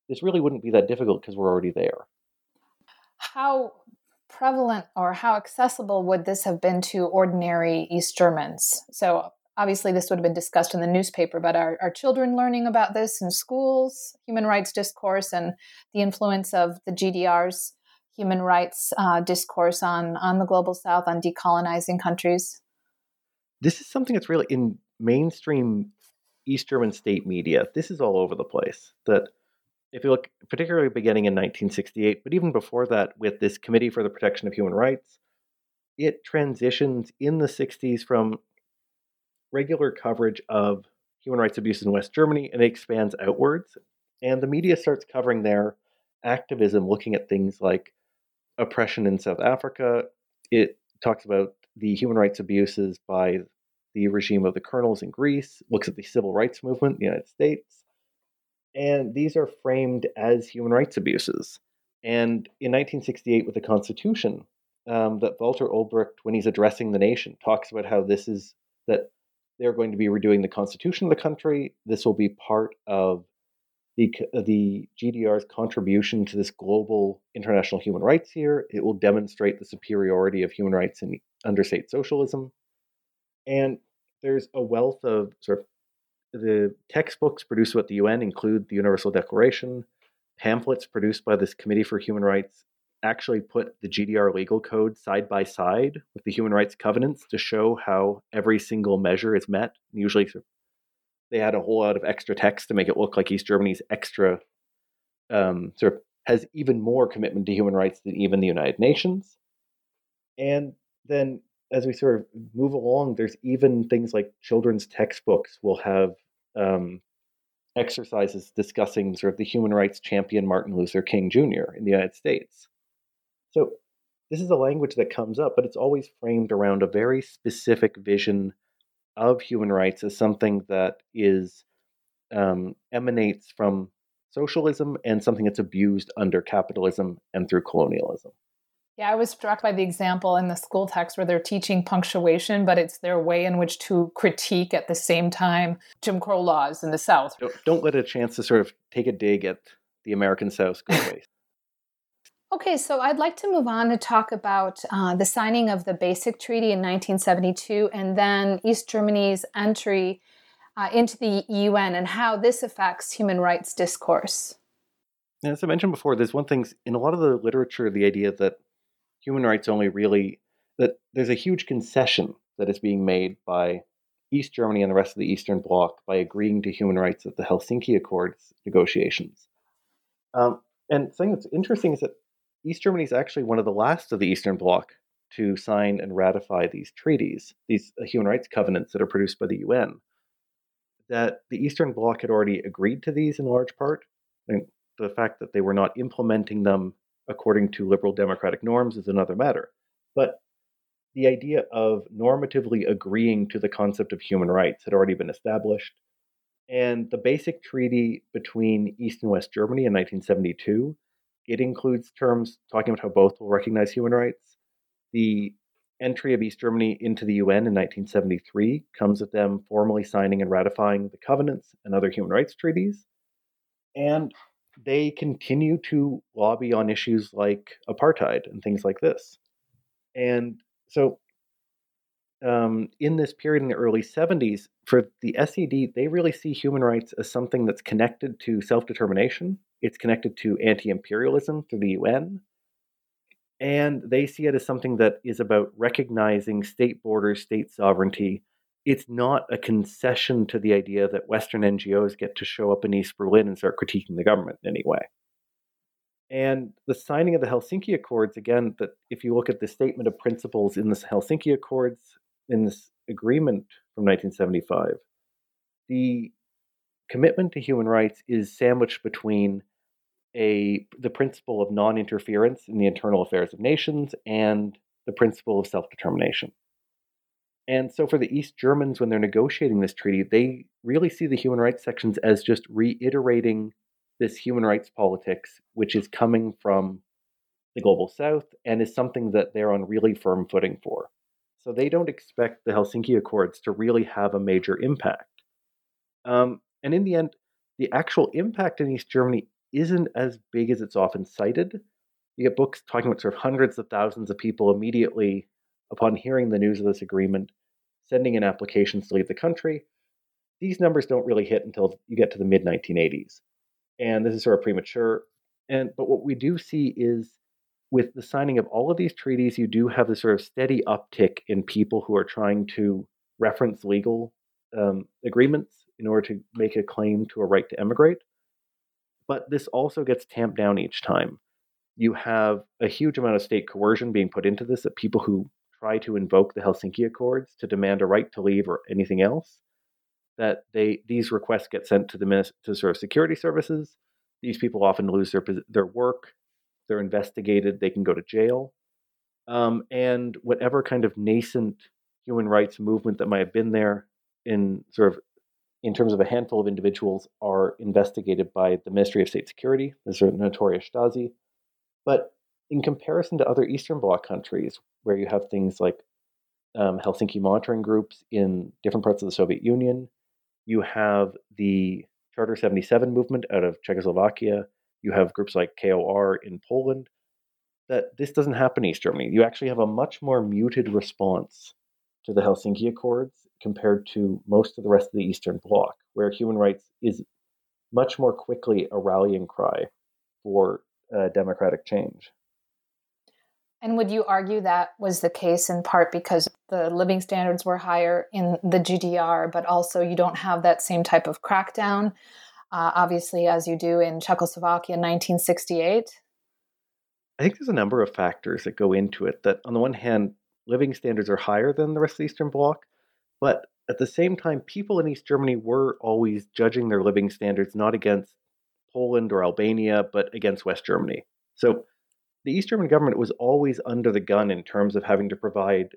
this really wouldn't be that difficult because we're already there. How prevalent or how accessible would this have been to ordinary East Germans? So obviously this would have been discussed in the newspaper, but are, are children learning about this in schools, human rights discourse, and the influence of the G D R's human rights uh, discourse on, on the Global South, on decolonizing countries? This is something that's really in mainstream East German state media. This is all over the place. That if you look particularly beginning in nineteen sixty-eight, but even before that with this Committee for the Protection of Human Rights, it transitions in the sixties from regular coverage of human rights abuse in West Germany, and it expands outwards. And the media starts covering their activism, looking at things like oppression in South Africa. It talks about the human rights abuses by the regime of the colonels in Greece, looks at the civil rights movement in the United States. And these are framed as human rights abuses. And in nineteen sixty-eight, with the Constitution, um, that Walter Ulbricht, when he's addressing the nation, talks about how this is, that they're going to be redoing the Constitution of the country. This will be part of the, the G D R's contribution to this global international human rights year. It will demonstrate the superiority of human rights in, under state socialism. And there's a wealth of sort of the textbooks produced at the U N include the Universal Declaration. Pamphlets produced by this Committee for Human Rights actually put the G D R legal code side by side with the human rights covenants to show how every single measure is met. Usually they had a whole lot of extra text to make it look like East Germany's extra, um, sort of has even more commitment to human rights than even the United Nations. And then as we sort of move along, there's even things like children's textbooks will have um, exercises discussing sort of the human rights champion Martin Luther King Junior in the United States. So this is a language that comes up, but it's always framed around a very specific vision of human rights as something that is um, emanates from socialism and something that's abused under capitalism and through colonialism. Yeah, I was struck by the example in the school text where they're teaching punctuation, but it's their way in which to critique at the same time Jim Crow laws in the South. Don't, don't let a chance to sort of take a dig at the American South go away. Okay, so I'd like to move on to talk about uh, the signing of the Basic Treaty in nineteen seventy-two and then East Germany's entry uh, into the U N and how this affects human rights discourse. And as I mentioned before, there's one thing in a lot of the literature, the idea that human rights only really, that there's a huge concession that is being made by East Germany and the rest of the Eastern Bloc by agreeing to human rights at the Helsinki Accords negotiations. Um, and something that's interesting is that East Germany is actually one of the last of the Eastern Bloc to sign and ratify these treaties, these human rights covenants that are produced by the U N. That the Eastern Bloc had already agreed to these in large part, and the fact that they were not implementing them according to liberal democratic norms is another matter. But the idea of normatively agreeing to the concept of human rights had already been established. And the Basic Treaty between East and West Germany in nineteen seventy-two, it includes terms talking about how both will recognize human rights. The entry of East Germany into the U N in nineteen seventy-three comes with them formally signing and ratifying the covenants and other human rights treaties. And they continue to lobby on issues like apartheid and things like this. And so um, in this period in the early seventies, for the S E D, they really see human rights as something that's connected to self-determination. It's connected to anti-imperialism through the U N. And they see it as something that is about recognizing state borders, state sovereignty. It's not a concession to the idea that Western N G Os get to show up in East Berlin and start critiquing the government in any way. And the signing of the Helsinki Accords, again, that if you look at the statement of principles in the Helsinki Accords, in this agreement from nineteen seventy-five, the commitment to human rights is sandwiched between a the principle of non-interference in the internal affairs of nations and the principle of self-determination. And so for the East Germans, when they're negotiating this treaty, they really see the human rights sections as just reiterating this human rights politics, which is coming from the global South and is something that they're on really firm footing for. So they don't expect the Helsinki Accords to really have a major impact. Um, and in the end, the actual impact in East Germany isn't as big as it's often cited. You get books talking about sort of hundreds of thousands of people immediately upon hearing the news of this agreement, sending in applications to leave the country. These numbers don't really hit until you get to the mid nineteen eighties. And this is sort of premature. And but what we do see is with the signing of all of these treaties, you do have this sort of steady uptick in people who are trying to reference legal um, agreements in order to make a claim to a right to emigrate. But this also gets tamped down each time. You have a huge amount of state coercion being put into this, that people who try to invoke the Helsinki Accords to demand a right to leave or anything else, that they these requests get sent to the Ministry of sort of Security Services. These people often lose their their work. They're investigated. They can go to jail. Um, and whatever kind of nascent human rights movement that might have been there in sort of in terms of a handful of individuals are investigated by the Ministry of State Security, the sort of notorious Stasi. But in comparison to other Eastern Bloc countries, where you have things like um, Helsinki monitoring groups in different parts of the Soviet Union, you have the Charter seventy-seven movement out of Czechoslovakia, you have groups like K O R in Poland, that this doesn't happen in East Germany. You actually have a much more muted response to the Helsinki Accords compared to most of the rest of the Eastern Bloc, where human rights is much more quickly a rallying cry for uh, democratic change. And would you argue that was the case in part because the living standards were higher in the G D R, but also you don't have that same type of crackdown, uh, obviously, as you do in Czechoslovakia in nineteen sixty-eight? I think there's a number of factors that go into it, that on the one hand, living standards are higher than the rest of the Eastern Bloc, but at the same time, people in East Germany were always judging their living standards not against Poland or Albania, but against West Germany. So the East German government was always under the gun in terms of having to provide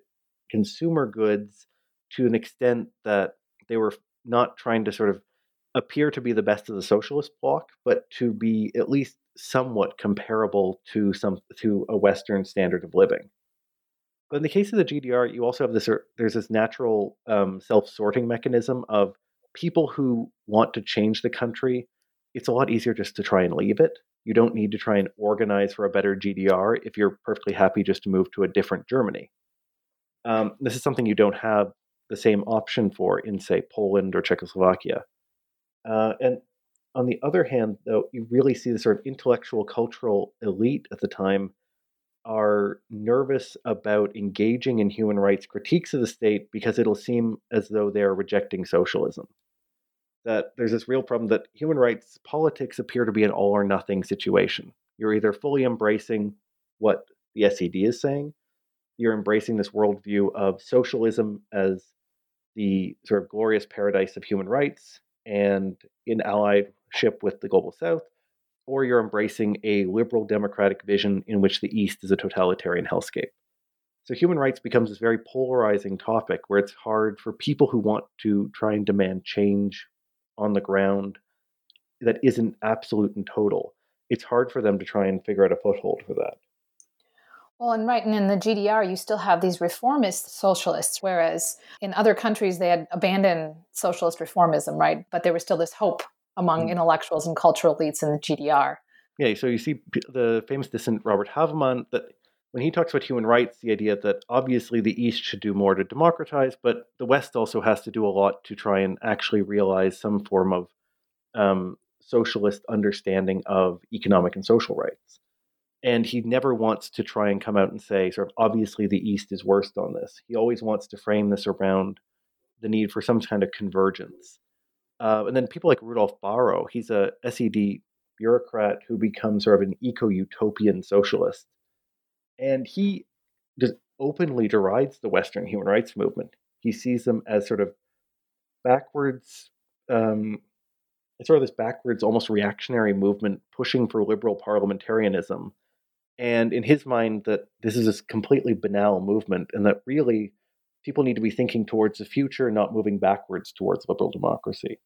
consumer goods to an extent that they were not trying to sort of appear to be the best of the socialist bloc, but to be at least somewhat comparable to some to a Western standard of living. But in the case of the G D R, you also have this, there's this natural um, self-sorting mechanism of people who want to change the country. It's a lot easier just to try and leave it. You don't need to try and organize for a better G D R if you're perfectly happy just to move to a different Germany. Um, this is something you don't have the same option for in, say, Poland or Czechoslovakia. Uh, and on the other hand, though, you really see the sort of intellectual, cultural elite at the time are nervous about engaging in human rights critiques of the state because it'll seem as though they're rejecting socialism. That there's this real problem that human rights politics appear to be an all or nothing situation. You're either fully embracing what the S E D is saying, you're embracing this worldview of socialism as the sort of glorious paradise of human rights and in allyship with the global south, or you're embracing a liberal democratic vision in which the East is a totalitarian hellscape. So human rights becomes this very polarizing topic where it's hard for people who want to try and demand change on the ground that isn't absolute and total. It's hard for them to try and figure out a foothold for that. Well, and right, and in the G D R, you still have these reformist socialists, whereas in other countries, they had abandoned socialist reformism, right? But there was still this hope among mm-hmm. intellectuals and cultural elites in the G D R. Yeah, so you see the famous dissident Robert Havemann, that when he talks about human rights, the idea that obviously the East should do more to democratize, but the West also has to do a lot to try and actually realize some form of um, socialist understanding of economic and social rights. And he never wants to try and come out and say, sort of, obviously the East is worst on this. He always wants to frame this around the need for some kind of convergence. Uh, and then people like Rudolf Barrow, he's a S E D bureaucrat who becomes sort of an eco-utopian socialist. And he just openly derides the Western human rights movement. He sees them as sort of backwards, um, it's sort of this backwards, almost reactionary movement pushing for liberal parliamentarianism. And in his mind, that this is this completely banal movement and that really people need to be thinking towards the future, not moving backwards towards liberal democracy.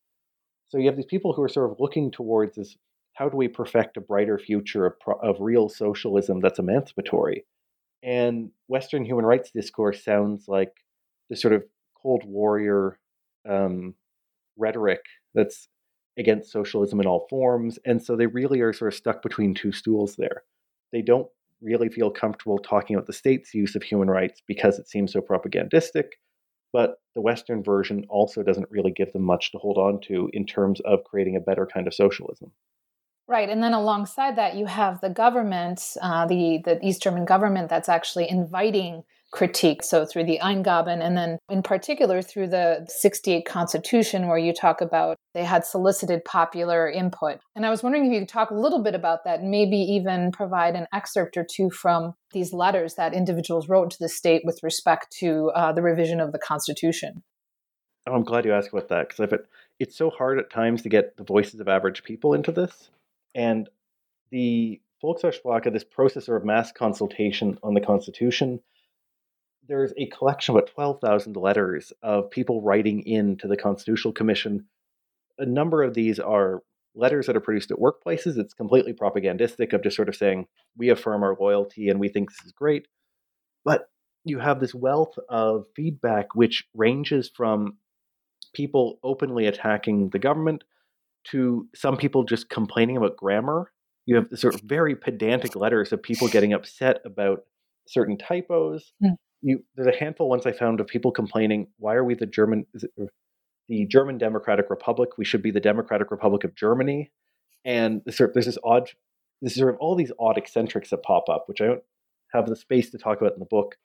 So you have these people who are sort of looking towards this, how do we perfect a brighter future of, of real socialism that's emancipatory? And Western human rights discourse sounds like this sort of Cold Warrior um, rhetoric that's against socialism in all forms. And so they really are sort of stuck between two stools there. They don't really feel comfortable talking about the state's use of human rights because it seems so propagandistic, but the Western version also doesn't really give them much to hold on to in terms of creating a better kind of socialism. Right. And then alongside that, you have the government, uh, the, the East German government that's actually inviting critique. So through the Eingaben, and then in particular through the sixty-eight Constitution, where you talk about they had solicited popular input. And I was wondering if you could talk a little bit about that, and maybe even provide an excerpt or two from these letters that individuals wrote to the state with respect to uh, the revision of the Constitution. Oh, I'm glad you asked about that, because it's so hard at times to get the voices of average people into this. And the Volkshochschule, this process of mass consultation on the Constitution, there's a collection of about twelve thousand letters of people writing in to the Constitutional Commission. A number of these are letters that are produced at workplaces. It's completely propagandistic of just sort of saying, we affirm our loyalty and we think this is great. But you have this wealth of feedback, which ranges from people openly attacking the government to some people just complaining about grammar. You have sort of very pedantic letters of people getting upset about certain typos. Mm. You, there's a handful once I found of people complaining, why are we the German, is it, the German Democratic Republic? We should be the Democratic Republic of Germany. And sort of, there's this odd, there's sort of all these odd eccentrics that pop up, which I don't have the space to talk about in the book.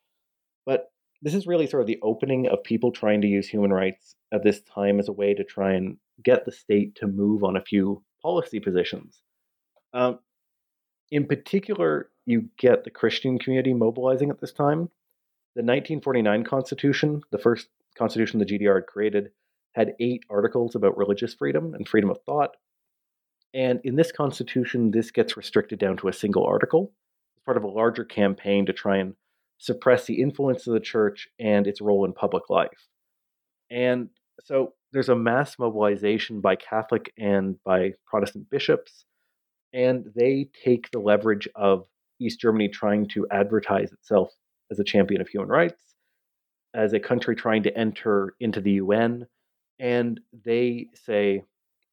But this is really sort of the opening of people trying to use human rights at this time as a way to try and get the state to move on a few policy positions. Um, in particular, you get the Christian community mobilizing at this time. The nineteen forty-nine Constitution, the first Constitution the G D R had created, had eight articles about religious freedom and freedom of thought. And in this Constitution, this gets restricted down to a single article. It's part of a larger campaign to try and suppress the influence of the church and its role in public life. And so there's a mass mobilization by Catholic and by Protestant bishops. And they take the leverage of East Germany trying to advertise itself as a champion of human rights, as a country trying to enter into the U N. And they say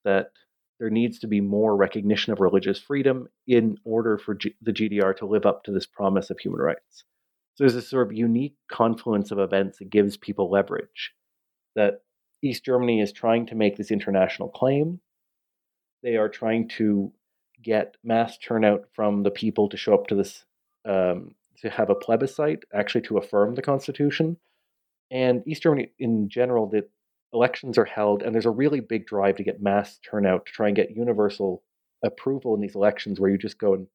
that there needs to be more recognition of religious freedom in order for G- the G D R to live up to this promise of human rights. So there's this sort of unique confluence of events that gives people leverage, that East Germany is trying to make this international claim. They are trying to get mass turnout from the people to show up to this, um, to have a plebiscite, actually to affirm the Constitution. And East Germany in general, the elections are held, and there's a really big drive to get mass turnout, to try and get universal approval in these elections where you just go and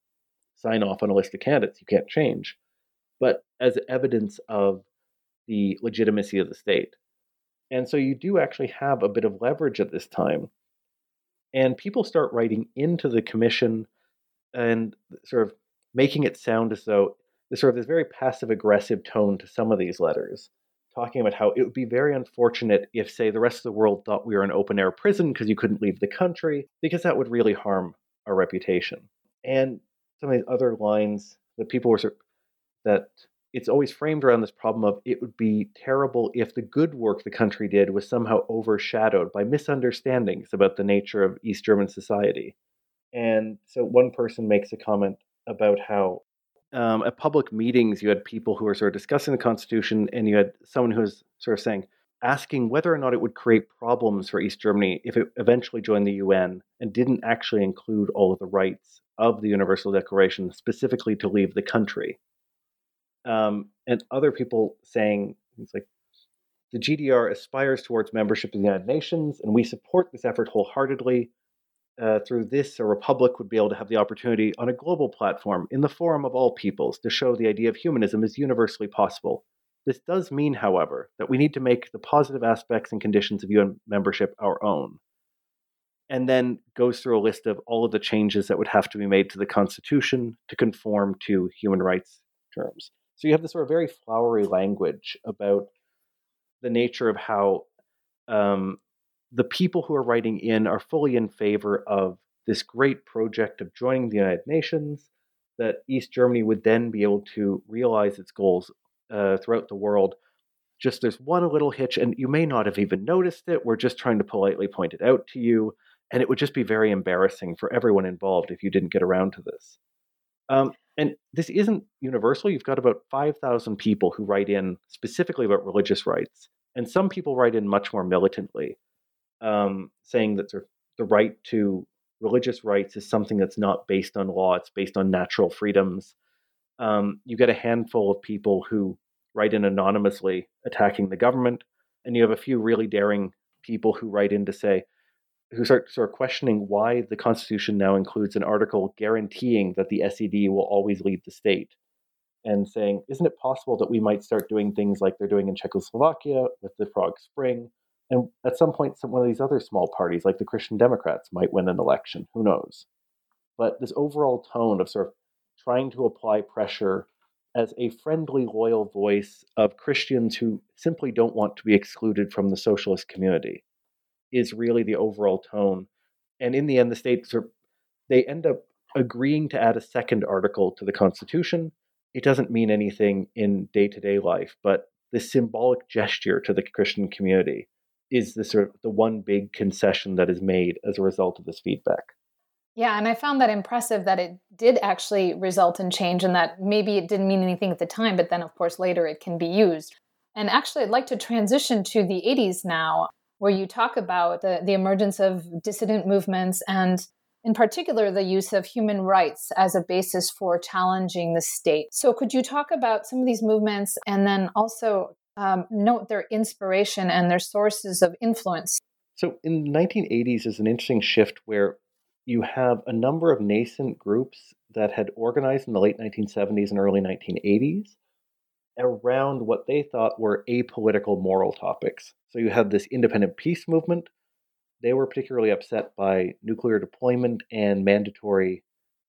sign off on a list of candidates you can't change, but as evidence of the legitimacy of the state. And so you do actually have a bit of leverage at this time. And people start writing into the commission and sort of making it sound as though there's sort of this very passive-aggressive tone to some of these letters, talking about how it would be very unfortunate if, say, the rest of the world thought we were an open-air prison because you couldn't leave the country, because that would really harm our reputation. And some of these other lines that people were sort of, that it's always framed around this problem of it would be terrible if the good work the country did was somehow overshadowed by misunderstandings about the nature of East German society. And so one person makes a comment about how um, at public meetings, you had people who were sort of discussing the Constitution, and you had someone who was sort of saying, asking whether or not it would create problems for East Germany if it eventually joined the U N and didn't actually include all of the rights of the Universal Declaration, specifically to leave the country. Um, and other people saying, it's like, the G D R aspires towards membership in the United Nations, and we support this effort wholeheartedly. Uh, through this, a republic would be able to have the opportunity on a global platform, in the forum of all peoples, to show the idea of humanism is universally possible. This does mean, however, that we need to make the positive aspects and conditions of U N membership our own. And then goes through a list of all of the changes that would have to be made to the Constitution to conform to human rights terms. So you have this sort of very flowery language about the nature of how um, the people who are writing in are fully in favor of this great project of joining the United Nations, that East Germany would then be able to realize its goals uh, throughout the world. Just there's one little hitch, and you may not have even noticed it. We're just trying to politely point it out to you. And it would just be very embarrassing for everyone involved if you didn't get around to this. Um, and this isn't universal. You've got about five thousand people who write in specifically about religious rights. And some people write in much more militantly, um, saying that the right to religious rights is something that's not based on law. It's based on natural freedoms. Um, you get a handful of people who write in anonymously attacking the government. And you have a few really daring people who write in to say, who start sort of questioning why the Constitution now includes an article guaranteeing that the S E D will always lead the state, and saying, isn't it possible that we might start doing things like they're doing in Czechoslovakia with the Prague Spring? And at some point, some one of these other small parties, like the Christian Democrats, might win an election. Who knows? But this overall tone of sort of trying to apply pressure as a friendly, loyal voice of Christians who simply don't want to be excluded from the socialist community is really the overall tone. And in the end, the states are, they end up agreeing to add a second article to the Constitution. It doesn't mean anything in day-to-day life, but this symbolic gesture to the Christian community is the sort of the one big concession that is made as a result of this feedback. Yeah, and I found that impressive that it did actually result in change, and that maybe it didn't mean anything at the time, but then, of course, later it can be used. And actually, I'd like to transition to the eighties now, where you talk about the, the emergence of dissident movements and, in particular, the use of human rights as a basis for challenging the state. So could you talk about some of these movements and then also um, note their inspiration and their sources of influence? So in the nineteen eighties is an interesting shift where you have a number of nascent groups that had organized in the late nineteen seventies and early nineteen eighties around what they thought were apolitical moral topics. So you had this independent peace movement. They were particularly upset by nuclear deployment and mandatory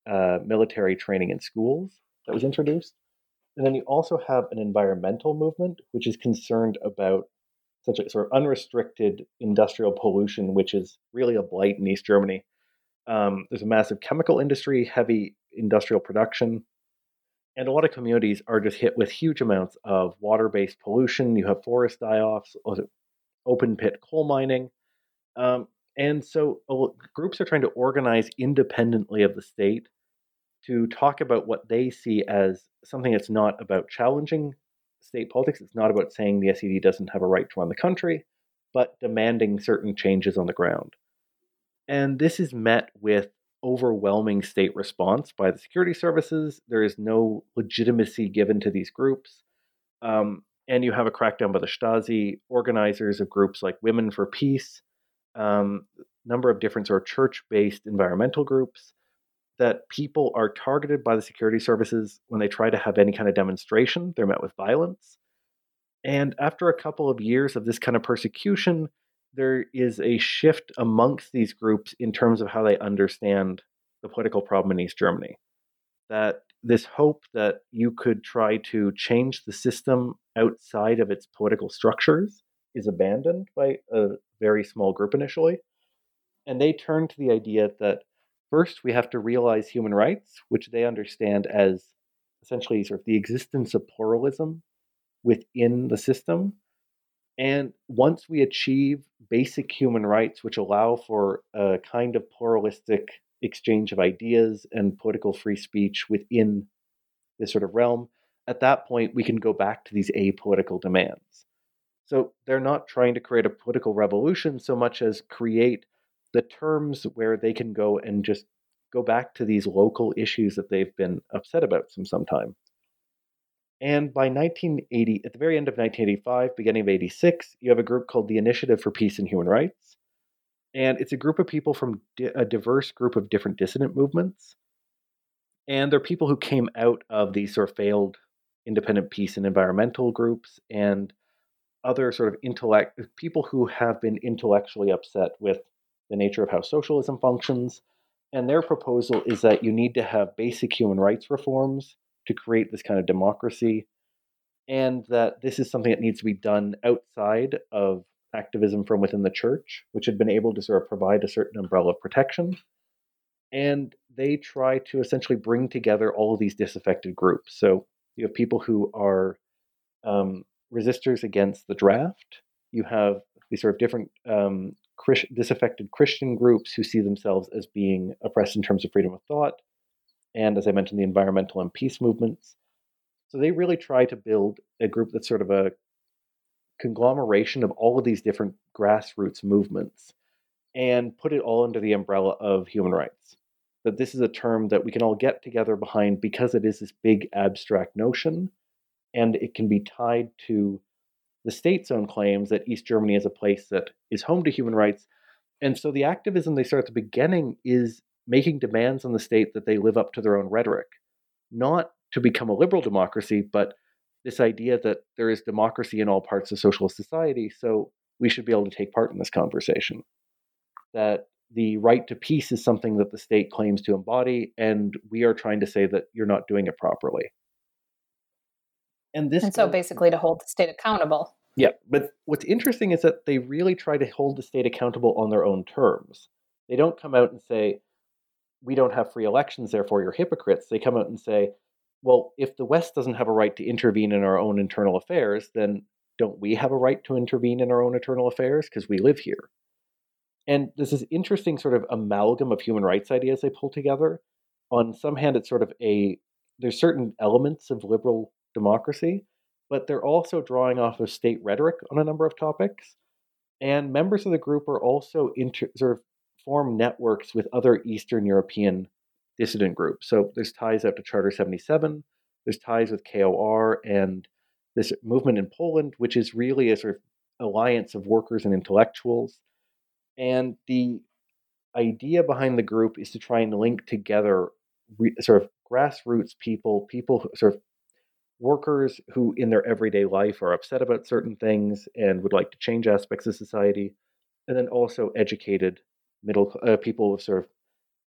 uh, military training in schools that was introduced. And then you also have an environmental movement, which is concerned about such a sort of unrestricted industrial pollution, which is really a blight in East Germany. Um, there's a massive chemical industry, heavy industrial production, and a lot of communities are just hit with huge amounts of water-based pollution. You have forest die-offs, open-pit coal mining. Um, and so uh, groups are trying to organize independently of the state to talk about what they see as something that's not about challenging state politics. It's not about saying the S E D doesn't have a right to run the country, but demanding certain changes on the ground. And this is met with overwhelming state response by the security services. There is no legitimacy given to these groups. Um, and you have a crackdown by the Stasi, organizers of groups like Women for Peace, Um, number of different sort of church-based environmental groups, that people are targeted by the security services when they try to have any kind of demonstration. They're met with violence. And after a couple of years of this kind of persecution, there is a shift amongst these groups in terms of how they understand the political problem in East Germany. That this hope that you could try to change the system outside of its political structures is abandoned by a very small group initially. And they turn to the idea that first we have to realize human rights, which they understand as essentially sort of the existence of pluralism within the system. And once we achieve basic human rights, which allow for a kind of pluralistic exchange of ideas and political free speech within this sort of realm, at that point, we can go back to these apolitical demands. So they're not trying to create a political revolution so much as create the terms where they can go and just go back to these local issues that they've been upset about some sometime. And by nineteen eighty, at the very end of nineteen eighty-five, beginning of eighty-six, you have a group called the Initiative for Peace and Human Rights. And it's a group of people from di- a diverse group of different dissident movements. And they're people who came out of these sort of failed independent peace and environmental groups and other sort of intellect, people who have been intellectually upset with the nature of how socialism functions. And their proposal is that you need to have basic human rights reforms to create this kind of democracy, and that this is something that needs to be done outside of activism from within the church, which had been able to sort of provide a certain umbrella of protection. And they try to essentially bring together all of these disaffected groups. So you have people who are um, resistors against the draft. You have these sort of different um, Chris- disaffected Christian groups who see themselves as being oppressed in terms of freedom of thought. And as I mentioned, the environmental and peace movements. So they really try to build a group that's sort of a conglomeration of all of these different grassroots movements and put it all under the umbrella of human rights. That this is a term that we can all get together behind because it is this big abstract notion. and it can be tied to the state's own claims that East Germany is a place that is home to human rights. And so the activism they start at the beginning is making demands on the state that they live up to their own rhetoric, not to become a liberal democracy, but this idea that there is democracy in all parts of socialist society, so we should be able to take part in this conversation. That the right to peace is something that the state claims to embody, and we are trying to say that you're not doing it properly. And this, and so basically to hold the state accountable. Yeah, but what's interesting is that they really try to hold the state accountable on their own terms. They don't come out and say, we don't have free elections, therefore you're hypocrites. They come out and say, well, if the West doesn't have a right to intervene in our own internal affairs, then don't we have a right to intervene in our own internal affairs? Because we live here. And there's this interesting sort of amalgam of human rights ideas they pull together. On some hand, it's sort of a, there's certain elements of liberal democracy, but they're also drawing off of state rhetoric on a number of topics. And members of the group are also inter, sort of form networks with other Eastern European dissident groups. So there's ties out to Charter seventy-seven, there's ties with K O R and this movement in Poland, which is really a sort of alliance of workers and intellectuals. And the idea behind the group is to try and link together re- sort of grassroots people, people, sort of workers who in their everyday life are upset about certain things and would like to change aspects of society, and then also educated middle uh, people of sort of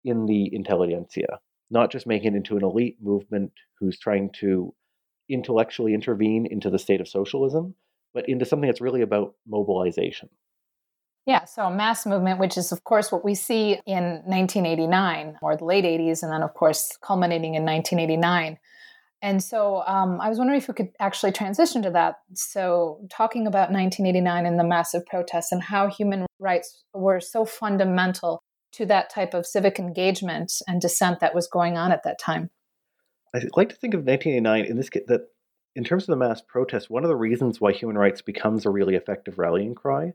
in the intelligentsia, not just making it into an elite movement who's trying to intellectually intervene into the state of socialism, but into something that's really about mobilization. Yeah, so a mass movement, which is, of course, what we see in nineteen eighty-nine or the late eighties, and then, of course, culminating in nineteen eighty-nine. And so um, I was wondering if we could actually transition to that. So talking about nineteen eighty-nine and the massive protests and how human rights were so fundamental to that type of civic engagement and dissent that was going on at that time. I like to think of nineteen eighty-nine in this that in terms of the mass protest, one of the reasons why human rights becomes a really effective rallying cry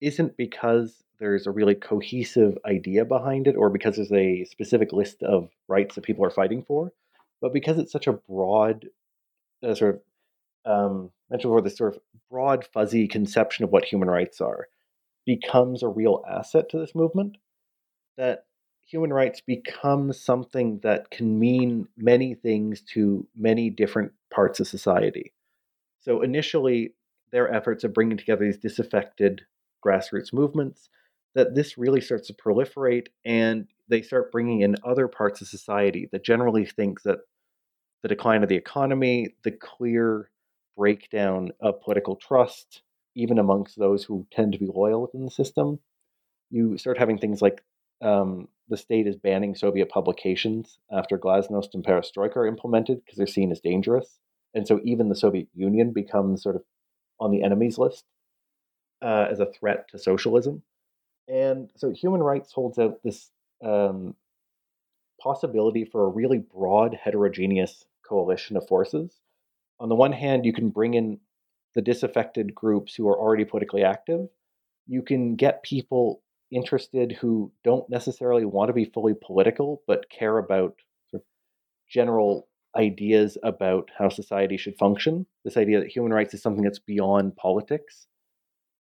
isn't because there's a really cohesive idea behind it or because there's a specific list of rights that people are fighting for, but because it's such a broad uh, sort of, um, mentioned before, this sort of broad, fuzzy conception of what human rights are becomes a real asset to this movement. That human rights become something that can mean many things to many different parts of society. So initially, their efforts of bringing together these disaffected grassroots movements, that this really starts to proliferate, and they start bringing in other parts of society that generally think that the decline of the economy, the clear breakdown of political trust, even amongst those who tend to be loyal within the system, you start having things like Um, the state is banning Soviet publications after Glasnost and Perestroika are implemented because they're seen as dangerous. And so even the Soviet Union becomes sort of on the enemies list uh, as a threat to socialism. And so human rights holds out this um, possibility for a really broad, heterogeneous coalition of forces. On the one hand, you can bring in the disaffected groups who are already politically active. You can get people interested who don't necessarily want to be fully political, but care about sort of general ideas about how society should function. This idea that human rights is something that's beyond politics.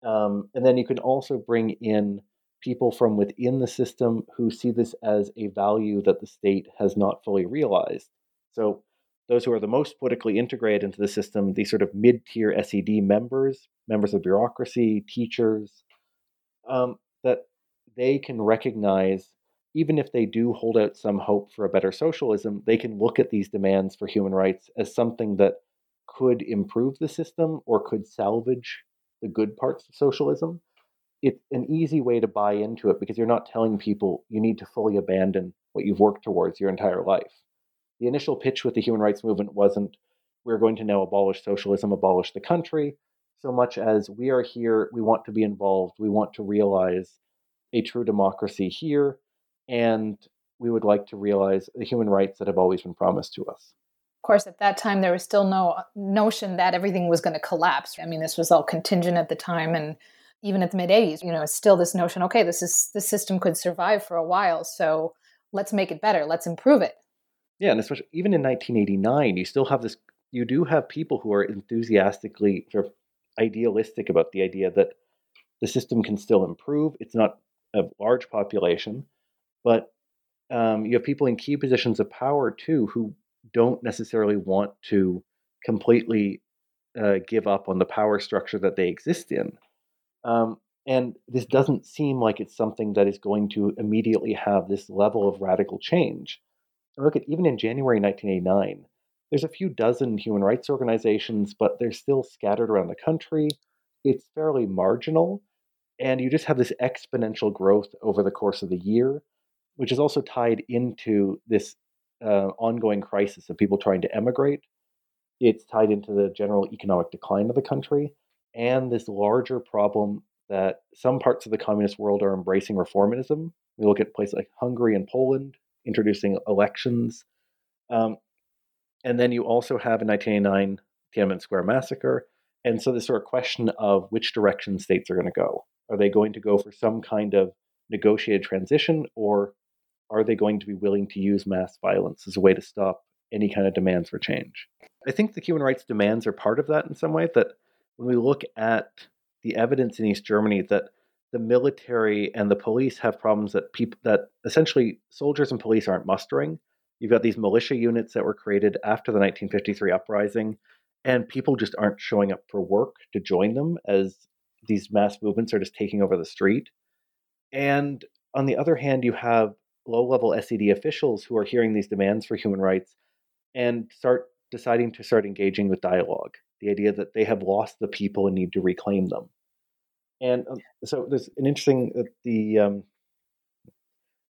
Um, and then you can also bring in people from within the system who see this as a value that the state has not fully realized. So those who are the most politically integrated into the system, these sort of mid-tier S E D members, members of bureaucracy, teachers, um, that they can recognize, even if they do hold out some hope for a better socialism, they can look at these demands for human rights as something that could improve the system or could salvage the good parts of socialism. It's an easy way to buy into it because you're not telling people you need to fully abandon what you've worked towards your entire life. The initial pitch with the human rights movement wasn't, we're going to now abolish socialism, abolish the country, so much as we are here, we want to be involved, we want to realize a true democracy here, and we would like to realize the human rights that have always been promised to us. Of course, at that time, there was still no notion that everything was going to collapse. I mean, this was all contingent at the time, and even at the mid-eighties, you know, it's still this notion, okay, this is this system could survive for a while, so let's make it better, let's improve it. Yeah, and especially even in nineteen eighty-nine, you still have this you do have people who are enthusiastically sort of idealistic about the idea that the system can still improve. It's not a large population, but um, you have people in key positions of power too who don't necessarily want to completely uh, give up on the power structure that they exist in. Um, and this doesn't seem like it's something that is going to immediately have this level of radical change. And look at even in January nineteen eighty-nine, there's a few dozen human rights organizations, but they're still scattered around the country. It's fairly marginal. And you just have this exponential growth over the course of the year, which is also tied into this uh, ongoing crisis of people trying to emigrate. It's tied into the general economic decline of the country and this larger problem that some parts of the communist world are embracing reformism. We look at places like Hungary and Poland, introducing elections. Um, and then you also have in nineteen eighty-nine, Tiananmen Square massacre. And so this sort of question of which direction states are going to go. Are they going to go for some kind of negotiated transition, or are they going to be willing to use mass violence as a way to stop any kind of demands for change? I think the human rights demands are part of that in some way, that when we look at the evidence in East Germany that the military and the police have problems that people, that essentially soldiers and police aren't mustering. You've got these militia units that were created after the nineteen fifty-three uprising, and people just aren't showing up for work to join them as these mass movements are just taking over the street. And on the other hand, you have low-level S E D officials who are hearing these demands for human rights and start deciding to start engaging with dialogue, the idea that they have lost the people and need to reclaim them. And um, so there's an interesting uh, the um,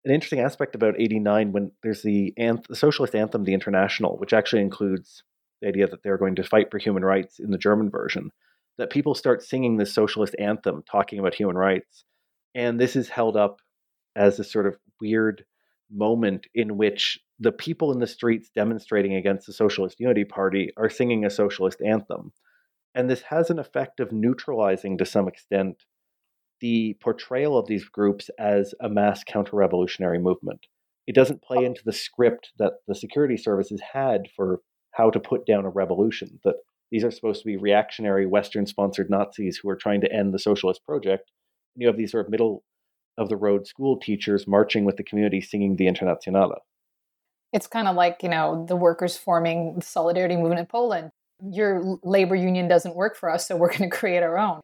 an interesting aspect about eighty-nine when there's the, anth- the socialist anthem, The International, which actually includes the idea that they're going to fight for human rights in the German version, that people start singing this socialist anthem, talking about human rights. And this is held up as a sort of weird moment in which the people in the streets demonstrating against the Socialist Unity Party are singing a socialist anthem. And this has an effect of neutralizing, to some extent, the portrayal of these groups as a mass counter-revolutionary movement. It doesn't play into the script that the security services had for how to put down a revolution, that these are supposed to be reactionary, Western-sponsored Nazis who are trying to end the socialist project. And you have these sort of middle-of-the-road school teachers marching with the community singing the Internationale. It's kind of like, you know, the workers forming the Solidarity Movement in Poland. Your labor union doesn't work for us, so we're going to create our own.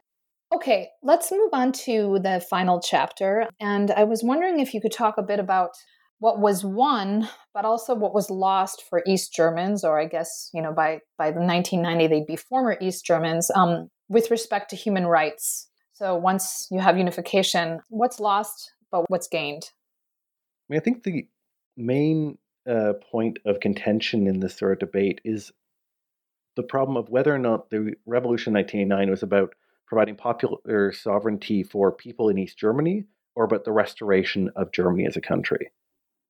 Okay, let's move on to the final chapter. And I was wondering if you could talk a bit about what was won, but also what was lost for East Germans, or I guess, you know, by, by the nineteen ninety, they'd be former East Germans, um, with respect to human rights. So once you have unification, what's lost, but what's gained? I mean, I think the main uh, point of contention in this sort of debate is the problem of whether or not the revolution nineteen eighty-nine was about providing popular sovereignty for people in East Germany, or about the restoration of Germany as a country.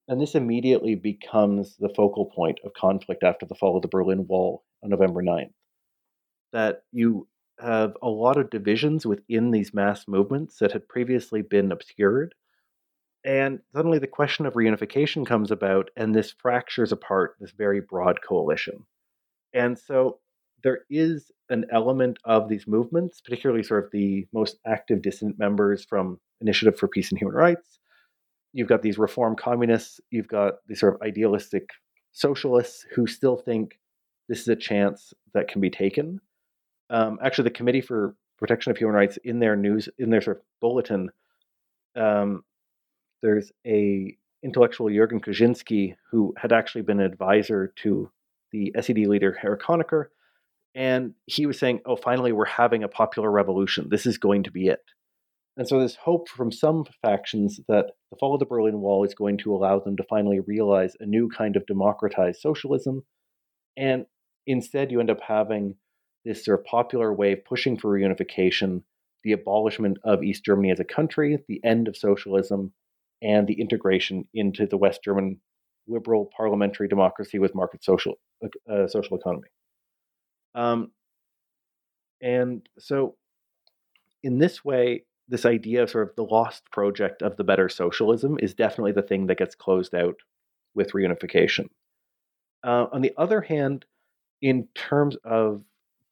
And this immediately becomes the focal point of conflict after the fall of the Berlin Wall on November ninth. That you have a lot of divisions within these mass movements that had previously been obscured. And suddenly the question of reunification comes about, and this fractures apart this very broad coalition. And so there is an element of these movements, particularly sort of the most active dissident members from Initiative for Peace and Human Rights. You've got these reform communists, you've got these sort of idealistic socialists who still think this is a chance that can be taken. Um, actually, the Committee for Protection of Human Rights, in their news, in their sort of bulletin, um, there's a intellectual, Jürgen Kozinski, who had actually been an advisor to the S E D leader, Herr Honecker, and he was saying, oh, finally, we're having a popular revolution. This is going to be it. And so there's hope from some factions that the fall of the Berlin Wall is going to allow them to finally realize a new kind of democratized socialism. And instead, you end up having this sort of popular wave pushing for reunification, the abolishment of East Germany as a country, the end of socialism, and the integration into the West German liberal parliamentary democracy with market social uh, social economy. Um, and so in this way, this idea of sort of the lost project of the better socialism is definitely the thing that gets closed out with reunification. Uh, on the other hand, in terms of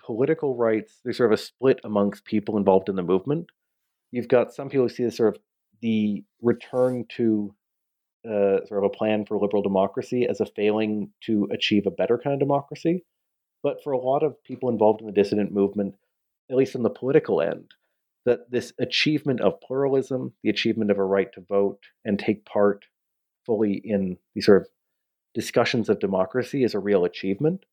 political rights, there's sort of a split amongst people involved in the movement. You've got some people who see this sort of the return to uh, sort of a plan for liberal democracy as a failing to achieve a better kind of democracy. But for a lot of people involved in the dissident movement, at least on the political end, that this achievement of pluralism, the achievement of a right to vote and take part fully in these sort of discussions of democracy is a real achievement.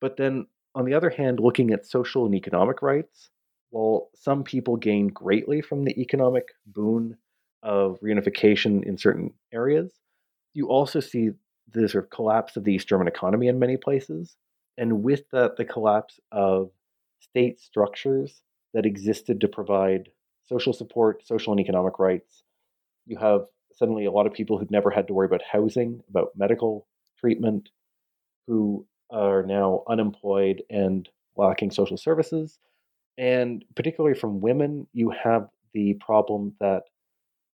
But then, on the other hand, looking at social and economic rights, while some people gain greatly from the economic boon of reunification in certain areas, you also see the sort of collapse of the East German economy in many places, and with that, the collapse of state structures that existed to provide social support, social and economic rights. You have suddenly a lot of people who'd never had to worry about housing, about medical treatment, who are now unemployed and lacking social services. And particularly from women, you have the problem that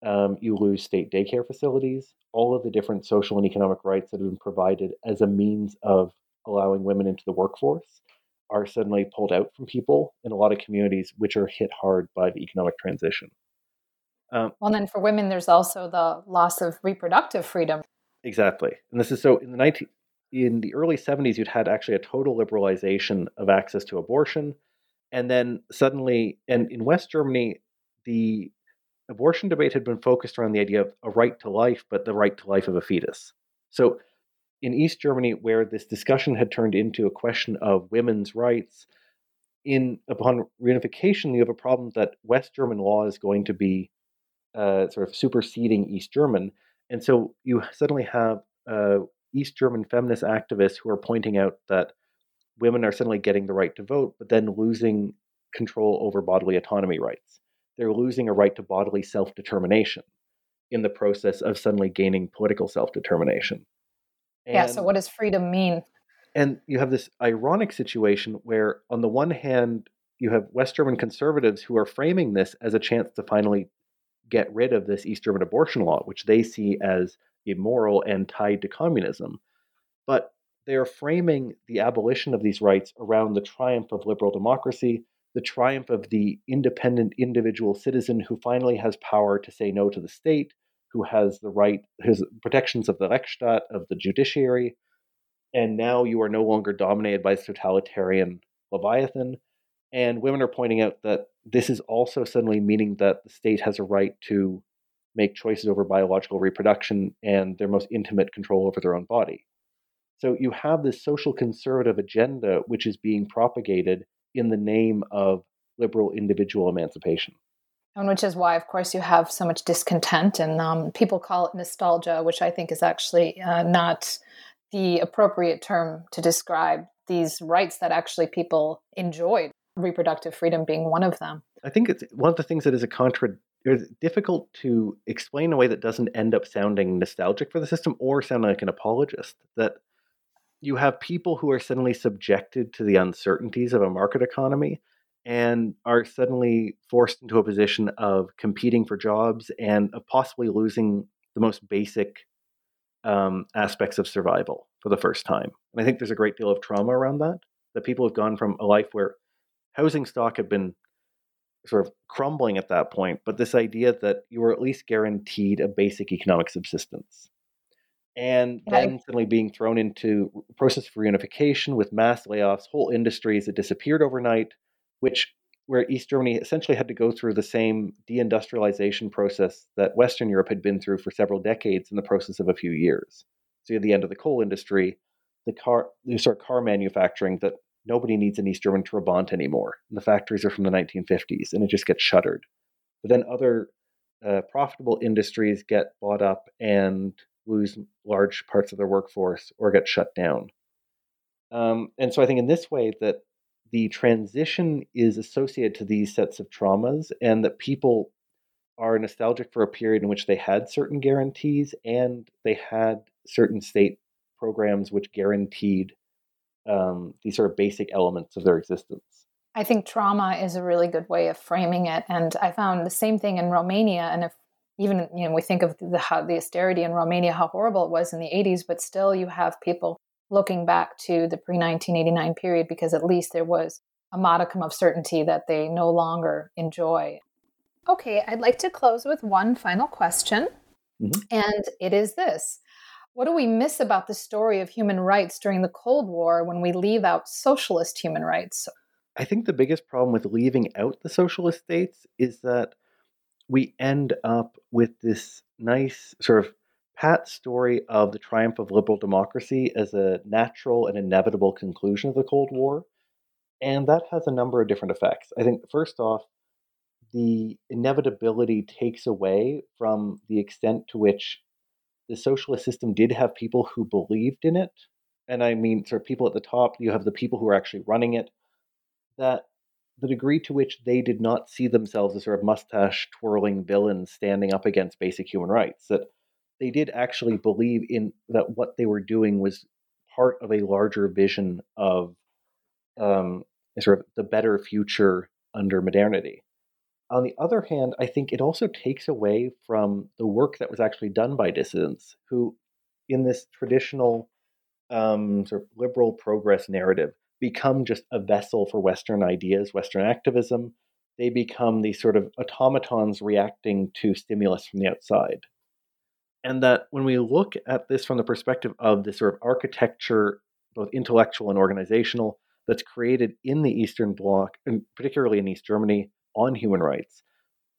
um, you lose state daycare facilities, all of the different social and economic rights that have been provided as a means of allowing women into the workforce are suddenly pulled out from people in a lot of communities which are hit hard by the economic transition. Um, well, and then for women, there's also the loss of reproductive freedom. Exactly. And this is so in the nineteen in the early seventies, you'd had actually a total liberalization of access to abortion. And then suddenly, and in West Germany, the abortion debate had been focused around the idea of a right to life, but the right to life of a fetus. So in East Germany, where this discussion had turned into a question of women's rights, in upon reunification, you have a problem that West German law is going to be uh, sort of superseding East German. And so you suddenly have uh, East German feminist activists who are pointing out that women are suddenly getting the right to vote, but then losing control over bodily autonomy rights. They're losing a right to bodily self-determination in the process of suddenly gaining political self-determination. And, yeah, so what does freedom mean? And you have this ironic situation where, on the one hand, you have West German conservatives who are framing this as a chance to finally get rid of this East German abortion law, which they see as immoral and tied to communism. But they are framing the abolition of these rights around the triumph of liberal democracy, the triumph of the independent individual citizen who finally has power to say no to the state, who has the right, his protections of the Rechtsstaat, of the judiciary, and now you are no longer dominated by this totalitarian leviathan. And women are pointing out that this is also suddenly meaning that the state has a right to make choices over biological reproduction and their most intimate control over their own body. So you have this social conservative agenda which is being propagated in the name of liberal individual emancipation. And which is why, of course, you have so much discontent, and um, people call it nostalgia, which I think is actually uh, not the appropriate term to describe these rights that actually people enjoyed, reproductive freedom being one of them. I think it's one of the things that is a contra- it's difficult to explain in a way that doesn't end up sounding nostalgic for the system or sound like an apologist, that you have people who are suddenly subjected to the uncertainties of a market economy and are suddenly forced into a position of competing for jobs and of possibly losing the most basic um, aspects of survival for the first time. And I think there's a great deal of trauma around that, that people have gone from a life where housing stock had been sort of crumbling at that point, but this idea that you were at least guaranteed a basic economic subsistence. And then right. suddenly being thrown into a process of reunification with mass layoffs, whole industries that disappeared overnight, which where East Germany essentially had to go through the same deindustrialization process that Western Europe had been through for several decades in the process of a few years. So you had the end of the coal industry, the car, you start car manufacturing that nobody needs an East German Trabant anymore. And the factories are from the nineteen fifties, and it just gets shuttered. But then other uh, profitable industries get bought up and lose large parts of their workforce or get shut down. Um, and so I think in this way that the transition is associated to these sets of traumas, and that people are nostalgic for a period in which they had certain guarantees and they had certain state programs which guaranteed um, these sort of basic elements of their existence. I think trauma is a really good way of framing it. And I found the same thing in Romania. And if even, you know, we think of the, how the austerity in Romania, how horrible it was in the eighties, but still you have people looking back to the pre-nineteen eighty-nine period, because at least there was a modicum of certainty that they no longer enjoy. Okay, I'd like to close with one final question, mm-hmm. and it is this. What do we miss about the story of human rights during the Cold War when we leave out socialist human rights? I think the biggest problem with leaving out the socialist states is that we end up with this nice sort of pat story of the triumph of liberal democracy as a natural and inevitable conclusion of the Cold War. And that has a number of different effects. I think, first off, the inevitability takes away from the extent to which the socialist system did have people who believed in it. And I mean, sort of people at the top, you have the people who are actually running it, that the degree to which they did not see themselves as sort of mustache-twirling villains standing up against basic human rights, that they did actually believe in that what they were doing was part of a larger vision of um, sort of the better future under modernity. On the other hand, I think it also takes away from the work that was actually done by dissidents who, in this traditional um, sort of liberal progress narrative, become just a vessel for Western ideas, Western activism. They become these sort of automatons reacting to stimulus from the outside. And that when we look at this from the perspective of this sort of architecture, both intellectual and organizational, that's created in the Eastern Bloc, and particularly in East Germany, on human rights,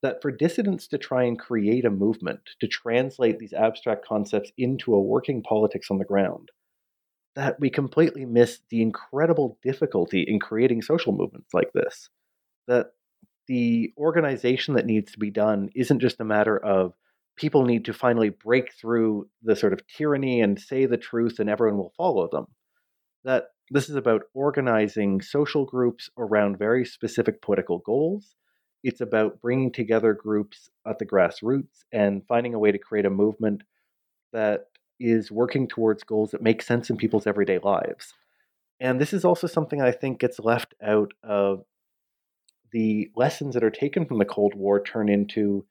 that for dissidents to try and create a movement, to translate these abstract concepts into a working politics on the ground, that we completely miss the incredible difficulty in creating social movements like this, that the organization that needs to be done isn't just a matter of people need to finally break through the sort of tyranny and say the truth and everyone will follow them, that this is about organizing social groups around very specific political goals. It's about bringing together groups at the grassroots and finding a way to create a movement that is working towards goals that make sense in people's everyday lives. And this is also something I think gets left out of the lessons that are taken from the Cold War turn into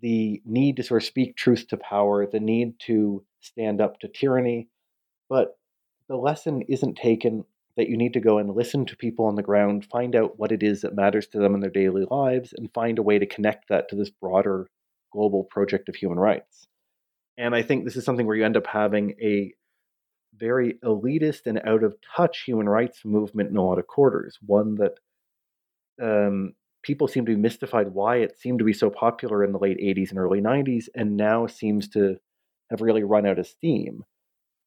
the need to sort of speak truth to power, the need to stand up to tyranny. But the lesson isn't taken that you need to go and listen to people on the ground, find out what it is that matters to them in their daily lives, and find a way to connect that to this broader global project of human rights. And I think this is something where you end up having a very elitist and out-of-touch human rights movement in a lot of quarters, one that um, people seem to be mystified why it seemed to be so popular in the late eighties and early nineties, and now seems to have really run out of steam.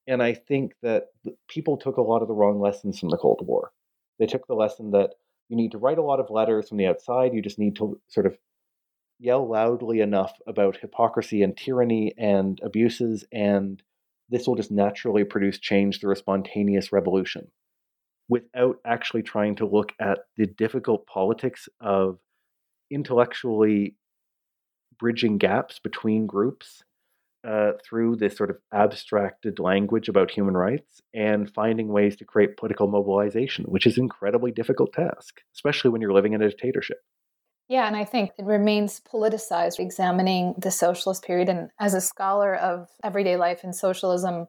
And I think that people took a lot of the wrong lessons from the Cold War. They took the lesson that you need to write a lot of letters from the outside, you just need to sort of yell loudly enough about hypocrisy and tyranny and abuses, and this will just naturally produce change through a spontaneous revolution, without actually trying to look at the difficult politics of intellectually bridging gaps between groups uh, through this sort of abstracted language about human rights and finding ways to create political mobilization, which is an incredibly difficult task, especially when you're living in a dictatorship. Yeah, and I think it remains politicized, examining the socialist period. And as a scholar of everyday life and socialism,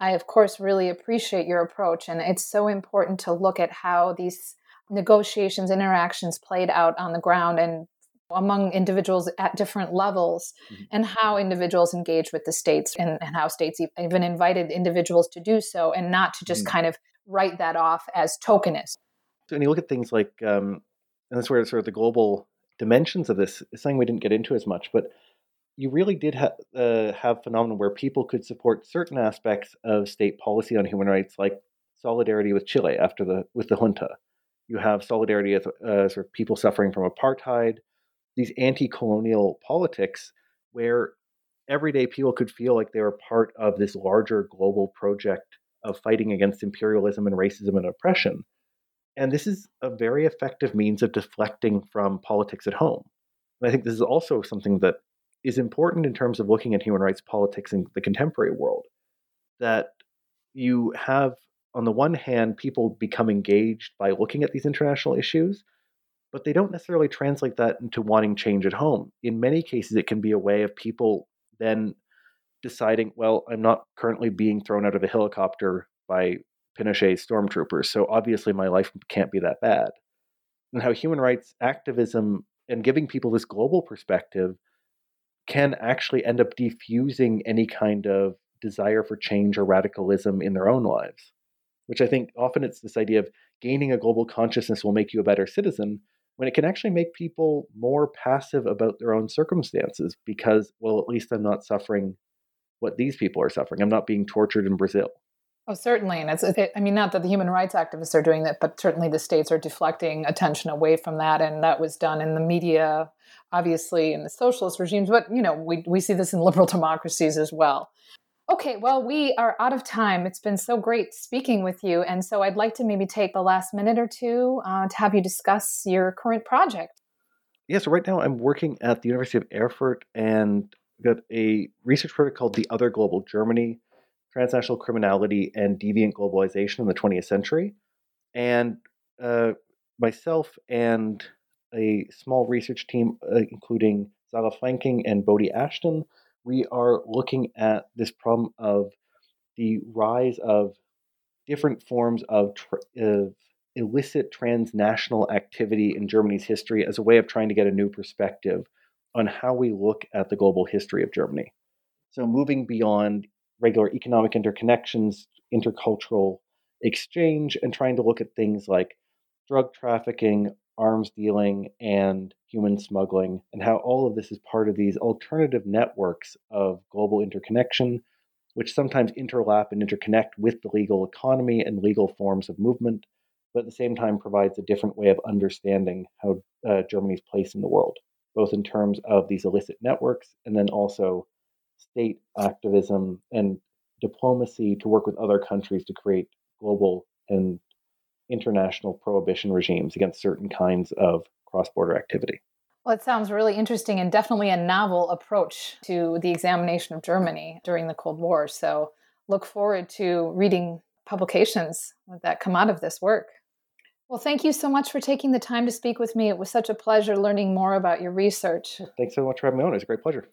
I, of course, really appreciate your approach. And it's so important to look at how these negotiations, interactions played out on the ground and among individuals at different levels, mm-hmm. and how individuals engage with the states and, and how states even invited individuals to do so, and not to just mm-hmm. kind of write that off as tokenist. So when you look at things like, um, and that's where sort of the global dimensions of this is something we didn't get into as much, but you really did ha- uh, have phenomena where people could support certain aspects of state policy on human rights, like solidarity with Chile after the with the junta. You have solidarity with uh, sort of people suffering from apartheid, these anti-colonial politics where everyday people could feel like they were part of this larger global project of fighting against imperialism and racism and oppression. And this is a very effective means of deflecting from politics at home. And I think this is also something that is important in terms of looking at human rights politics in the contemporary world, that you have, on the one hand, people become engaged by looking at these international issues, but they don't necessarily translate that into wanting change at home. In many cases, it can be a way of people then deciding, well, I'm not currently being thrown out of a helicopter by Pinochet's stormtroopers, so obviously my life can't be that bad. And how human rights activism and giving people this global perspective can actually end up defusing any kind of desire for change or radicalism in their own lives, which I think often it's this idea of gaining a global consciousness will make you a better citizen, when it can actually make people more passive about their own circumstances because, well, at least I'm not suffering what these people are suffering. I'm not being tortured in Brazil. Oh, certainly. And it's, it, I mean, not that the human rights activists are doing that, but certainly the states are deflecting attention away from that. And that was done in the media, obviously, in the socialist regimes. But, you know, we we see this in liberal democracies as well. Okay, well, we are out of time. It's been so great speaking with you. And so I'd like to maybe take the last minute or two uh, to have you discuss your current project. Yeah, so right now I'm working at the University of Erfurt and got a research project called The Other Global Germany, Transnational Criminality and Deviant Globalization in the twentieth Century. And uh, myself and a small research team, uh, including Zala Flanking and Bodhi Ashton, we are looking at this problem of the rise of different forms of, tra- of illicit transnational activity in Germany's history as a way of trying to get a new perspective on how we look at the global history of Germany. So moving beyond regular economic interconnections, intercultural exchange, and trying to look at things like drug trafficking, arms dealing, and human smuggling, and how all of this is part of these alternative networks of global interconnection, which sometimes interlap and interconnect with the legal economy and legal forms of movement, but at the same time provides a different way of understanding how uh, Germany's place in the world, both in terms of these illicit networks and then also state activism and diplomacy to work with other countries to create global and international prohibition regimes against certain kinds of cross-border activity. Well, it sounds really interesting and definitely a novel approach to the examination of Germany during the Cold War. So look forward to reading publications that come out of this work. Well, thank you so much for taking the time to speak with me. It was such a pleasure learning more about your research. Thanks so much for having me on. It was a great pleasure.